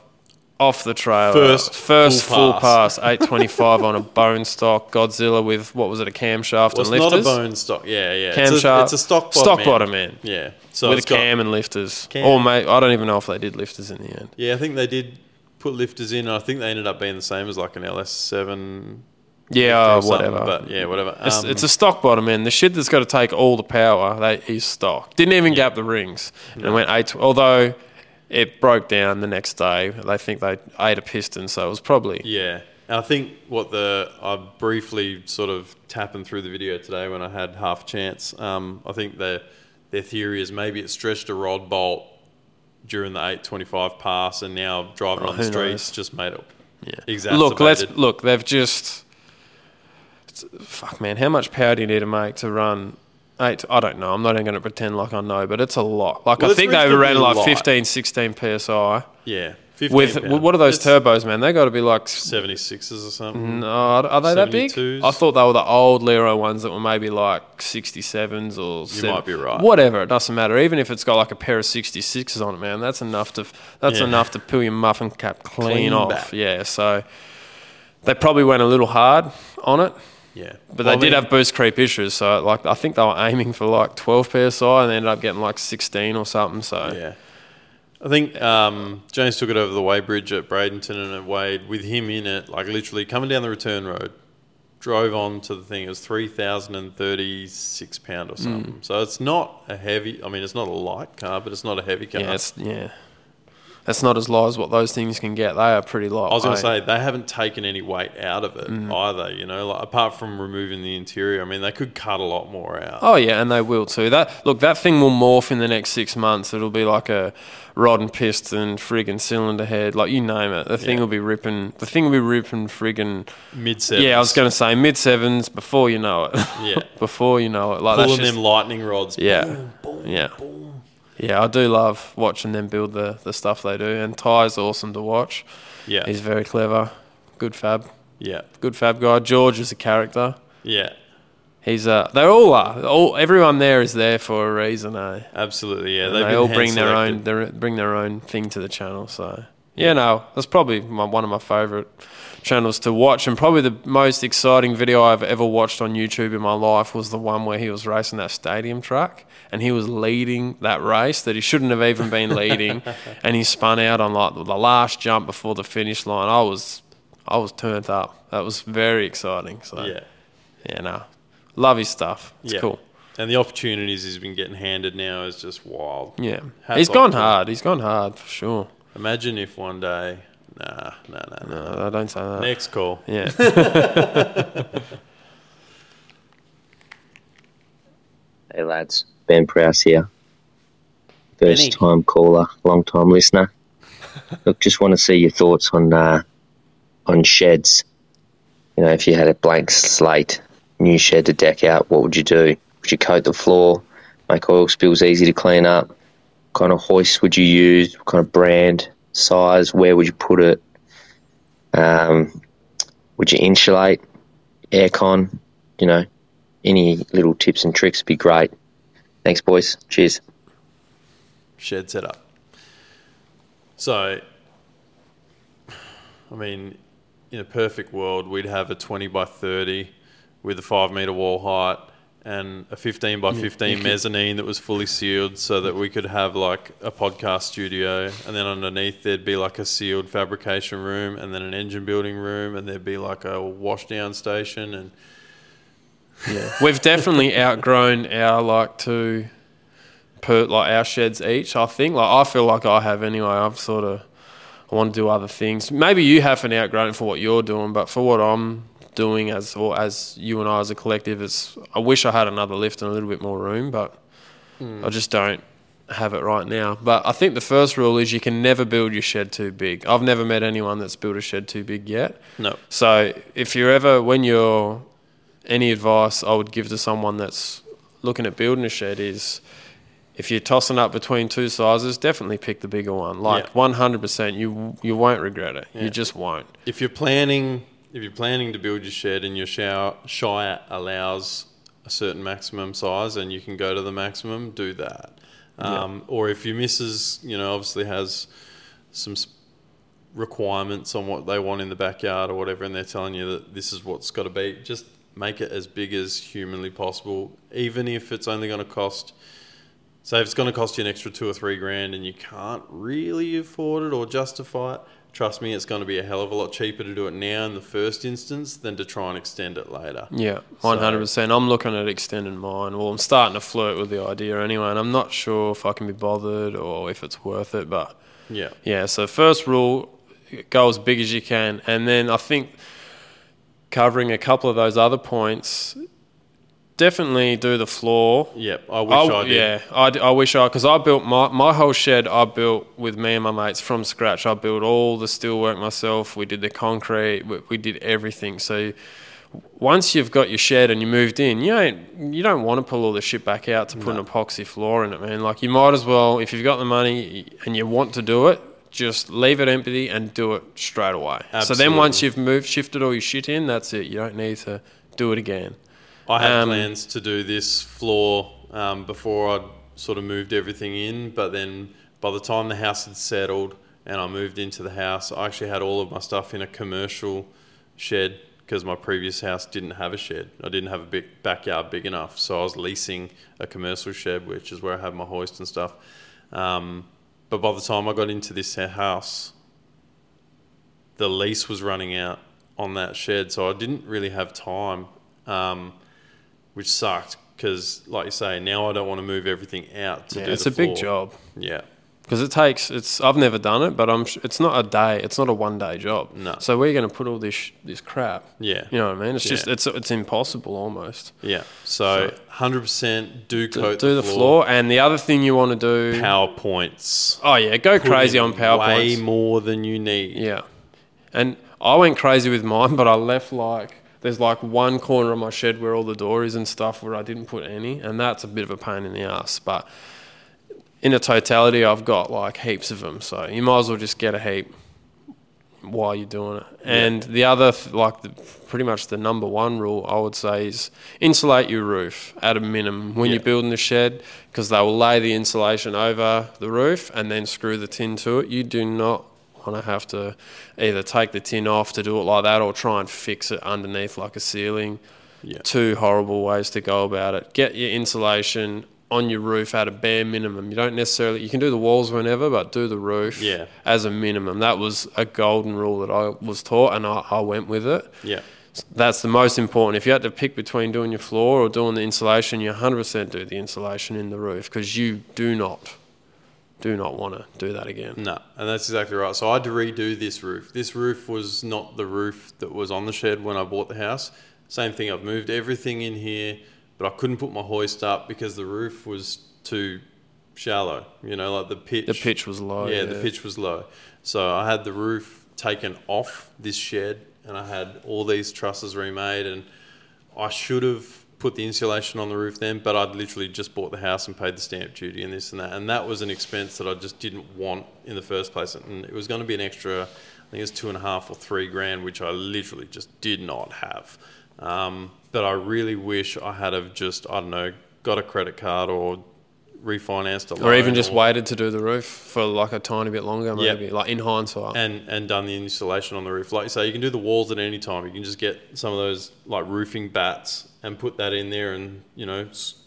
off the trailer. First full pass 825 on a bone stock Godzilla with, what was it, a camshaft and lifters? It's not a bone stock. Yeah. Camshaft. It's a stock bottom. Stock bottom end. Yeah. So with a cam and lifters. Or mate, I don't even know if they did lifters in the end. Yeah, I think they did put lifters in. I think they ended up being the same as like an LS7. Yeah, whatever. But yeah, whatever. It's a stock bottom end. The shit that's got to take all the power is stock. Didn't even gap the rings. And it went although it broke down the next day. They think they ate a piston, so it was probably... Yeah. And I think what I briefly sort of tapping through the video today when I had half a chance, I think their theory is maybe it stretched a rod bolt during the 825 pass, and now driving on the streets just made it... Yeah. Exactly. Look, they've just... Fuck, man, how much power do you need to make to run... I don't know. I'm not even going to pretend like I know, but it's a lot. Like, I think they ran like 15, 16 PSI. Yeah. 15 with pound. What are those turbos, man? They got to be like 76s or something. No, are they 72s? That big? I thought they were the old Lero ones that were maybe like 67s or... You might be right. Whatever, it doesn't matter. Even if it's got like a pair of 66s on it, man, that's enough to pull your muffin cap clean off. Back. Yeah, so they probably went a little hard on it. Yeah, but they did have boost creep issues, so like I think they were aiming for like 12 psi and they ended up getting like 16 or something. So yeah, I think James took it over the weighbridge at Bradenton, and it weighed with him in it, like literally coming down the return road, drove on to the thing. It was 3,036 pound or something. So it's not a heavy. I mean, it's not a light car, but it's not a heavy car. Yeah, that's not as light as what those things can get. They are pretty light. I was going to say, they haven't taken any weight out of it either, you know, like, apart from removing the interior. I mean, they could cut a lot more out. Oh, yeah, and they will too. That thing will morph in the next 6 months. It'll be like a rod and piston, friggin' cylinder head, like you name it. The thing will be ripping, friggin' mid-sevens. Yeah, I was going to say mid-sevens before you know it. Yeah. Before you know it. Like pulling them lightning rods. Yeah. Boom, boom, boom. Yeah, I do love watching them build the stuff they do. And Ty's awesome to watch. Yeah. He's very clever. Good fab. Yeah. Good fab guy. George is a character. Yeah. He's they all are. Everyone there is there for a reason, eh? Absolutely, yeah. They all bring their own thing to the channel, so... Yeah, no, that's probably one of my favourite channels to watch, and probably the most exciting video I've ever watched on YouTube in my life was the one where he was racing that stadium truck, and he was leading that race that he shouldn't have even been leading, and he spun out on like the last jump before the finish line. I was turned up. That was very exciting. So yeah, no, love his stuff. It's cool. And the opportunities he's been getting handed now is just wild. Yeah, He's gone hard for sure. Imagine if one day... No, I don't say that. Next call. Yeah. Hey, lads. Ben Prowse here. First-time caller, long-time listener. Look, just want to see your thoughts on sheds. You know, if you had a blank slate, new shed to deck out, what would you do? Would you coat the floor, make oil spills easy to clean up? What kind of hoist would you use? What kind of brand, size? Where would you put it? Would you insulate? Aircon? You know, any little tips and tricks would be great. Thanks, boys. Cheers. Shed setup. So, I mean, in a perfect world, we'd have a 20 by 30 with a 5 metre wall height, and a 15 by 15 mezzanine that was fully sealed so that we could have like a podcast studio, and then underneath there'd be like a sealed fabrication room, and then an engine building room, and there'd be like a wash down station. And yeah, we've definitely outgrown our like our sheds each, I think. Like, I feel like I have anyway. I want to do other things. Maybe you haven't outgrown it for what you're doing, but for what I'm doing as you and I as a collective, I wish I had another lift and a little bit more room, but I just don't have it right now. But I think the first rule is you can never build your shed too big. I've never met anyone that's built a shed too big yet. No. So if you're ever, any advice I would give to someone that's looking at building a shed is, if you're tossing up between two sizes, definitely pick the bigger one. Like 100%, you won't regret it. Yeah. You just won't. If you're planning to build your shed and your shire allows a certain maximum size and you can go to the maximum, do that. Or if your missus, obviously has some requirements on what they want in the backyard or whatever, and they're telling you that this is what's got to be, just make it as big as humanly possible, even if it's only going to cost... So if it's going to cost you an extra 2 or 3 grand and you can't really afford it or justify it, trust me, it's going to be a hell of a lot cheaper to do it now in the first instance than to try and extend it later. Yeah, 100%. So, I'm looking at extending mine. Well, I'm starting to flirt with the idea anyway, and I'm not sure if I can be bothered or if it's worth it, but Yeah. Yeah, so first rule, go as big as you can. And then I think covering a couple of those other points, definitely do the floor. Yep, I wish I did. Yeah, I wish I, because I built my whole shed, I built with me and my mates from scratch. I built all the steel work myself. We did the concrete. We did everything. So once you've got your shed and you moved in, you don't want to pull all the shit back out to put an epoxy floor in it, man. Like, you might as well, if you've got the money and you want to do it, just leave it empty and do it straight away. Absolutely. So then once you've shifted all your shit in, that's it. You don't need to do it again. I had plans to do this floor before I'd sort of moved everything in, but then by the time the house had settled and I moved into the house, I actually had all of my stuff in a commercial shed because my previous house didn't have a shed. I didn't have a big backyard big enough, so I was leasing a commercial shed, which is where I have my hoist and stuff. But by the time I got into this house, the lease was running out on that shed, so I didn't really have time, which sucked because, like you say, now I don't want to move everything out to do the floor. It's a big job. Yeah. Because it takes, I've never done it, but it's not a day, it's not a one-day job. No. So where are you going to put all this crap? Yeah. You know what I mean? It's just, it's impossible almost. Yeah. So 100% do coat the floor. And the other thing you want to do... PowerPoints. Oh, yeah. Go crazy on PowerPoints. Way more than you need. Yeah. And I went crazy with mine, but I left there's one corner of my shed where all the door is and stuff where I didn't put any. And that's a bit of a pain in the ass, but... in a totality, I've got heaps of them, so you might as well just get a heap while you're doing it. And the other, pretty much the number one rule I would say is insulate your roof at a minimum when you're building the shed, because they will lay the insulation over the roof and then screw the tin to it. You do not want to have to either take the tin off to do it like that or try and fix it underneath like a ceiling. Yeah. Two horrible ways to go about it. Get your insulation on your roof at a bare minimum. You don't necessarily... you can do the walls whenever, but do the roof as a minimum. That was a golden rule that I was taught, and I went with it. Yeah. That's the most important. If you had to pick between doing your floor or doing the insulation, you 100% do the insulation in the roof, because you do not want to do that again. No, and that's exactly right. So I had to redo this roof. This roof was not the roof that was on the shed when I bought the house. Same thing, I've moved everything in here, but I couldn't put my hoist up because the roof was too shallow. You know, like the pitch. The pitch was low. Yeah, the pitch was low. So I had the roof taken off this shed, and I had all these trusses remade, and I should have put the insulation on the roof then, but I'd literally just bought the house and paid the stamp duty and this and that. And that was an expense that I just didn't want in the first place. And it was going to be an extra, I think it was $2,500 or $3,000, which I literally just did not have. But I really wish I had have just, I don't know, got a credit card or refinanced a loan. Or even just waited to do the roof for a tiny bit longer, maybe, in hindsight. And done the insulation on the roof. Like you say, you can do the walls at any time. You can just get some of those roofing bats and put that in there and,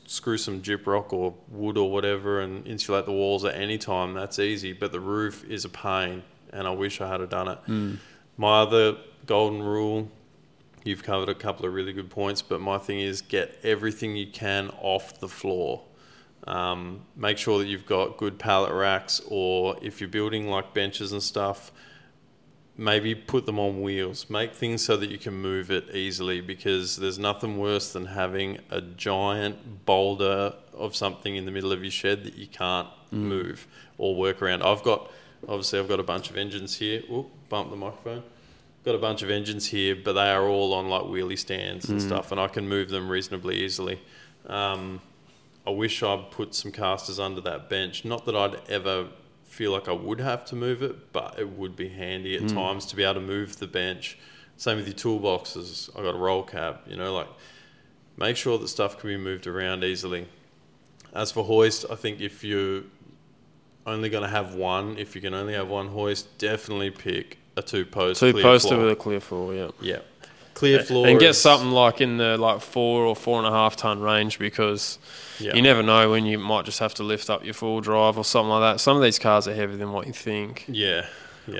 screw some gyprock or wood or whatever and insulate the walls at any time. That's easy. But the roof is a pain, and I wish I had done it. Mm. My other golden rule... you've covered a couple of really good points, but my thing is get everything you can off the floor. Make sure that you've got good pallet racks, or if you're building benches and stuff, maybe put them on wheels. Make things so that you can move it easily, because there's nothing worse than having a giant boulder of something in the middle of your shed that you can't move or work around. I've got a bunch of engines here. Oop, bump the microphone. Got a bunch of engines here, but they are all on wheelie stands and stuff, and I can move them reasonably easily. I wish I'd put some casters under that bench. Not that I'd ever feel like I would have to move it, but it would be handy at times to be able to move the bench. Same with your toolboxes. I got a roll cab, make sure that stuff can be moved around easily. As for hoist, I think if you're only going to have one, if you can only have one hoist, definitely pick a two-poster with a clear floor, yeah. Clear floor. And get something in the 4 or 4.5 ton range, because you never know when you might just have to lift up your full drive or something like that. Some of these cars are heavier than what you think. Yeah.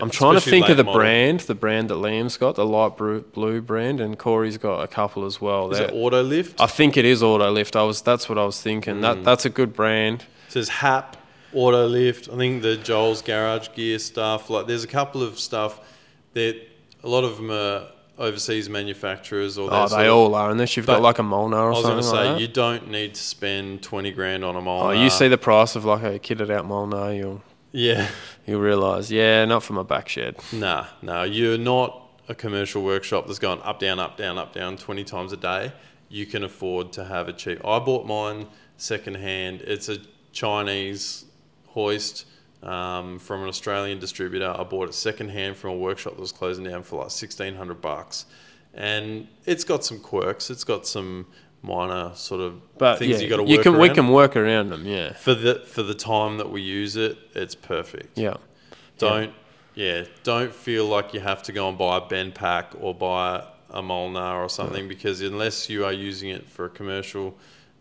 I'm trying to think of the brand, that Liam's got, the light blue brand, and Corey's got a couple as well. Is it Auto Lift? I think it is Auto Lift. That's what I was thinking. That's a good brand. It says HAP. Auto Lift. I think the Joel's Garage Gear stuff. Like, there's a couple of stuff that a lot of them are overseas manufacturers or that. Oh, they all are, unless you've got like a Molnar or something like that. I was going to say, you don't need to spend 20 grand on a Molnar. Oh, you see the price of like a kitted out Molnar, you'll realise, not for my back shed. No, you're not a commercial workshop that's going up, down 20 times a day. You can afford to have a cheap... I bought mine secondhand. It's a Chinese hoist from an Australian distributor. I bought it secondhand from a workshop that was closing down for like $1,600. And it's got some quirks. It's got some minor sort of things you got to work around. We can work around them, yeah. For the time that we use it, it's perfect. Yeah. Don't feel like you have to go and buy a Ben Pack or buy a Molnar or something, because unless you are using it for a commercial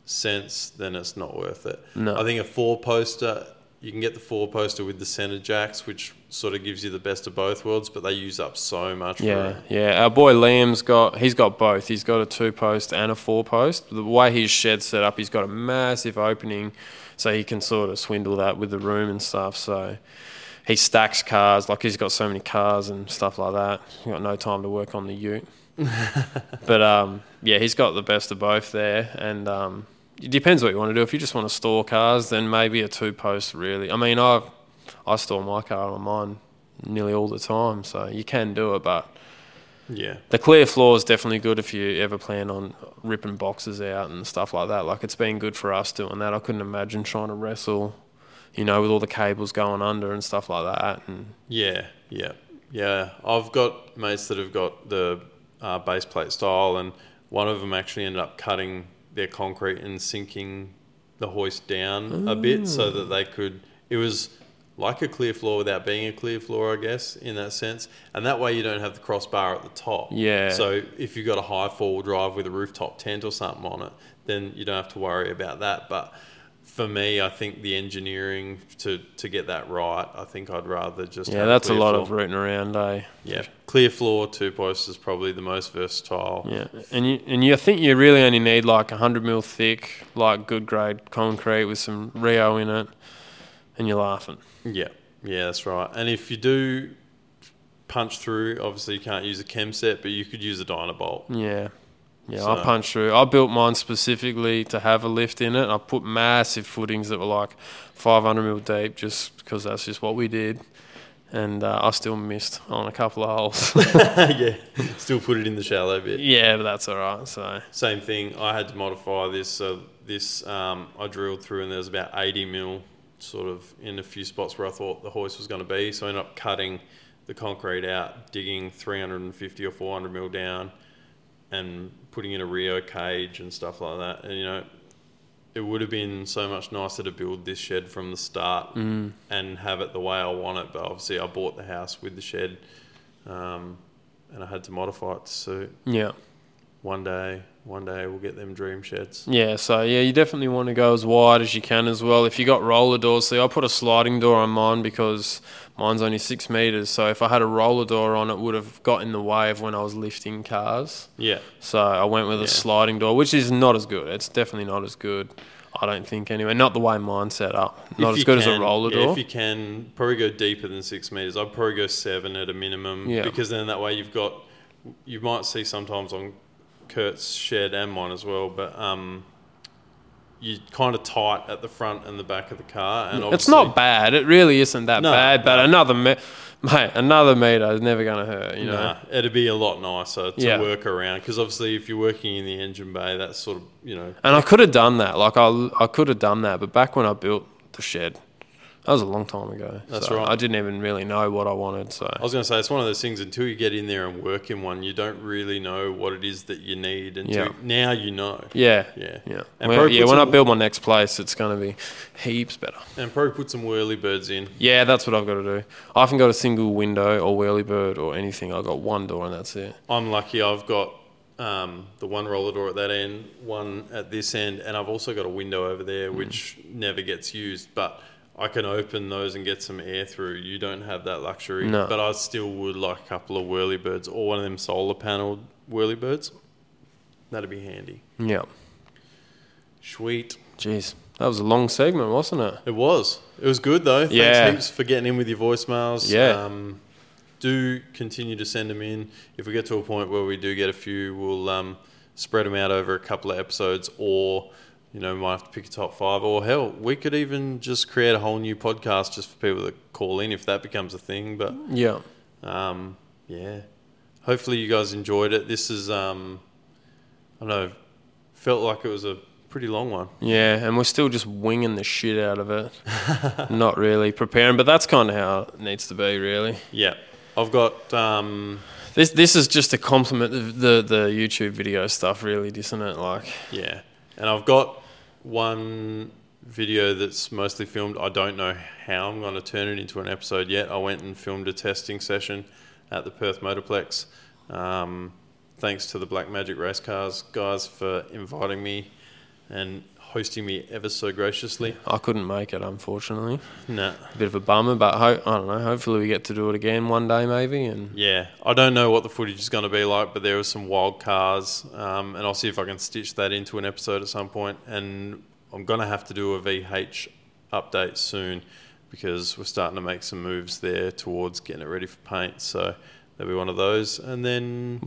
sense, then it's not worth it. No. I think a four-poster, you can get the four-poster with the center jacks, which sort of gives you the best of both worlds, but they use up so much room. Yeah, our boy Liam's got both. He's got a two-post and a four-post. The way his shed's set up, he's got a massive opening, so he can sort of swindle that with the room and stuff, so... He stacks cars, like he's got so many cars and stuff like that. He's got no time to work on the ute. But, he's got the best of both there. And it depends what you want to do. If you just want to store cars, then maybe a two-post really. I mean, I store my car on mine nearly all the time, so you can do it. But the clear floor is definitely good if you ever plan on ripping boxes out and stuff like that. Like, it's been good for us doing that. I couldn't imagine trying to wrestle... with all the cables going under and stuff like that. And yeah. I've got mates that have got the base plate style, and one of them actually ended up cutting their concrete and sinking the hoist down a bit so that they could... It was like a clear floor without being a clear floor, I guess, in that sense. And that way you don't have the crossbar at the top. Yeah. So if you've got a high four-wheel drive with a rooftop tent or something on it, then you don't have to worry about that. But... For me, I think the engineering to get that right, I think I'd rather just... Yeah, that's a lot of rooting around, eh? Yeah, clear floor, two-post is probably the most versatile. Yeah, and I think you really only need like 100 mil thick, like good grade concrete with some Rio in it, and you're laughing. Yeah, that's right. And if you do punch through, obviously you can't use a chem set, but you could use a Dynabolt. Yeah. Yeah, so. I punched through. I built mine specifically to have a lift in it. I put massive footings that were like 500 mil deep just because that's just what we did. And I still missed on a couple of holes. Yeah, still put it in the shallow bit. Yeah, but that's all right. So same thing. I had to modify this. So this I drilled through and there was about 80 mil sort of in a few spots where I thought the hoist was going to be. So I ended up cutting the concrete out, digging 350 or 400 mil down, and putting in a Rio cage and stuff like that. And, it would have been so much nicer to build this shed from the start and have it the way I want it. But obviously I bought the house with the shed and I had to modify it to suit. Yeah. One day we'll get them dream sheds. Yeah, so, you definitely want to go as wide as you can as well. If you got roller doors, see, I put a sliding door on mine because mine's only 6 meters. So if I had a roller door on, it would have got in the way of when I was lifting cars. Yeah. So I went with a sliding door, which is not as good. It's definitely not as good, I don't think, anyway. Not the way mine's set up. Not as good as a roller door. If you can, probably go deeper than 6 meters. I'd probably go 7 at a minimum because then that way you've got... You might see sometimes on... Kurt's shed and mine as well, but you're kind of tight at the front and the back of the car. And it's not bad. It really isn't that bad, but another metre is never going to hurt, it'd be a lot nicer to work around because obviously if you're working in the engine bay, that's sort of, And I could have done that. Like, I could have done that, but back when I built the shed, that was a long time ago. That's right. I didn't even really know what I wanted. So I was going to say, it's one of those things, until you get in there and work in one, you don't really know what it is that you need until now you know. Yeah. And when I build my next place, it's going to be heaps better. And probably put some whirly birds in. Yeah, that's what I've got to do. I haven't got a single window or whirly bird or anything. I've got one door and that's it. I'm lucky. I've got the one roller door at that end, one at this end, and I've also got a window over there which never gets used, but... I can open those and get some air through. You don't have that luxury. No. But I still would like a couple of whirly birds or one of them solar panelled whirly birds. That'd be handy. Yeah. Sweet. Jeez. That was a long segment, wasn't it? It was. It was good, though. Thanks heaps for getting in with your voicemails. Yeah. Do continue to send them in. If we get to a point where we do get a few, we'll spread them out over a couple of episodes, or, you know, we might have to pick a top five, or hell, we could even just create a whole new podcast just for people that call in if that becomes a thing. But yeah. Hopefully you guys enjoyed it. This is, I don't know, felt like it was a pretty long one. Yeah, and we're still just winging the shit out of it. Not really preparing, but that's kind of how it needs to be, really. Yeah. I've got... This is just a compliment of the YouTube video stuff, really, isn't it? Like, yeah. And I've got one video that's mostly filmed. I don't know how I'm going to turn it into an episode yet. I went and filmed a testing session at the Perth Motorplex. Thanks to the Blackmagic Race Cars guys for inviting me and hosting me ever so graciously. I couldn't make it, unfortunately. No. A bit of a bummer, but I don't know. Hopefully we get to do it again one day, maybe. And yeah, I don't know what the footage is going to be like, but there were some wild cars, and I'll see if I can stitch that into an episode at some point. And I'm going to have to do a VH update soon because we're starting to make some moves there towards getting it ready for paint. So there'll be one of those. And then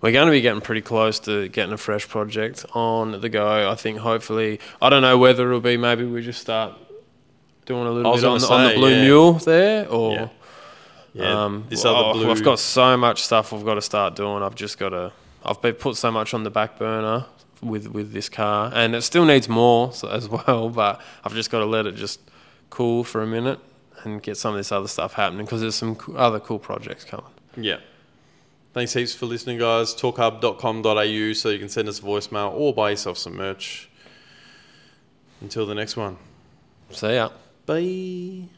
we're going to be getting pretty close to getting a fresh project on the go. I think hopefully, I don't know whether it'll be, maybe we just start doing a little bit on the blue mule there, or this other blue. I've got so much stuff I've got to start doing. I've been put so much on the back burner with this car, and it still needs more as well, but I've just got to let it just cool for a minute and get some of this other stuff happening, because there's some other cool projects coming. Yeah. Thanks heaps for listening, guys. Torqhub.com.au, so you can send us a voicemail or buy yourself some merch. Until the next one. See ya. Bye.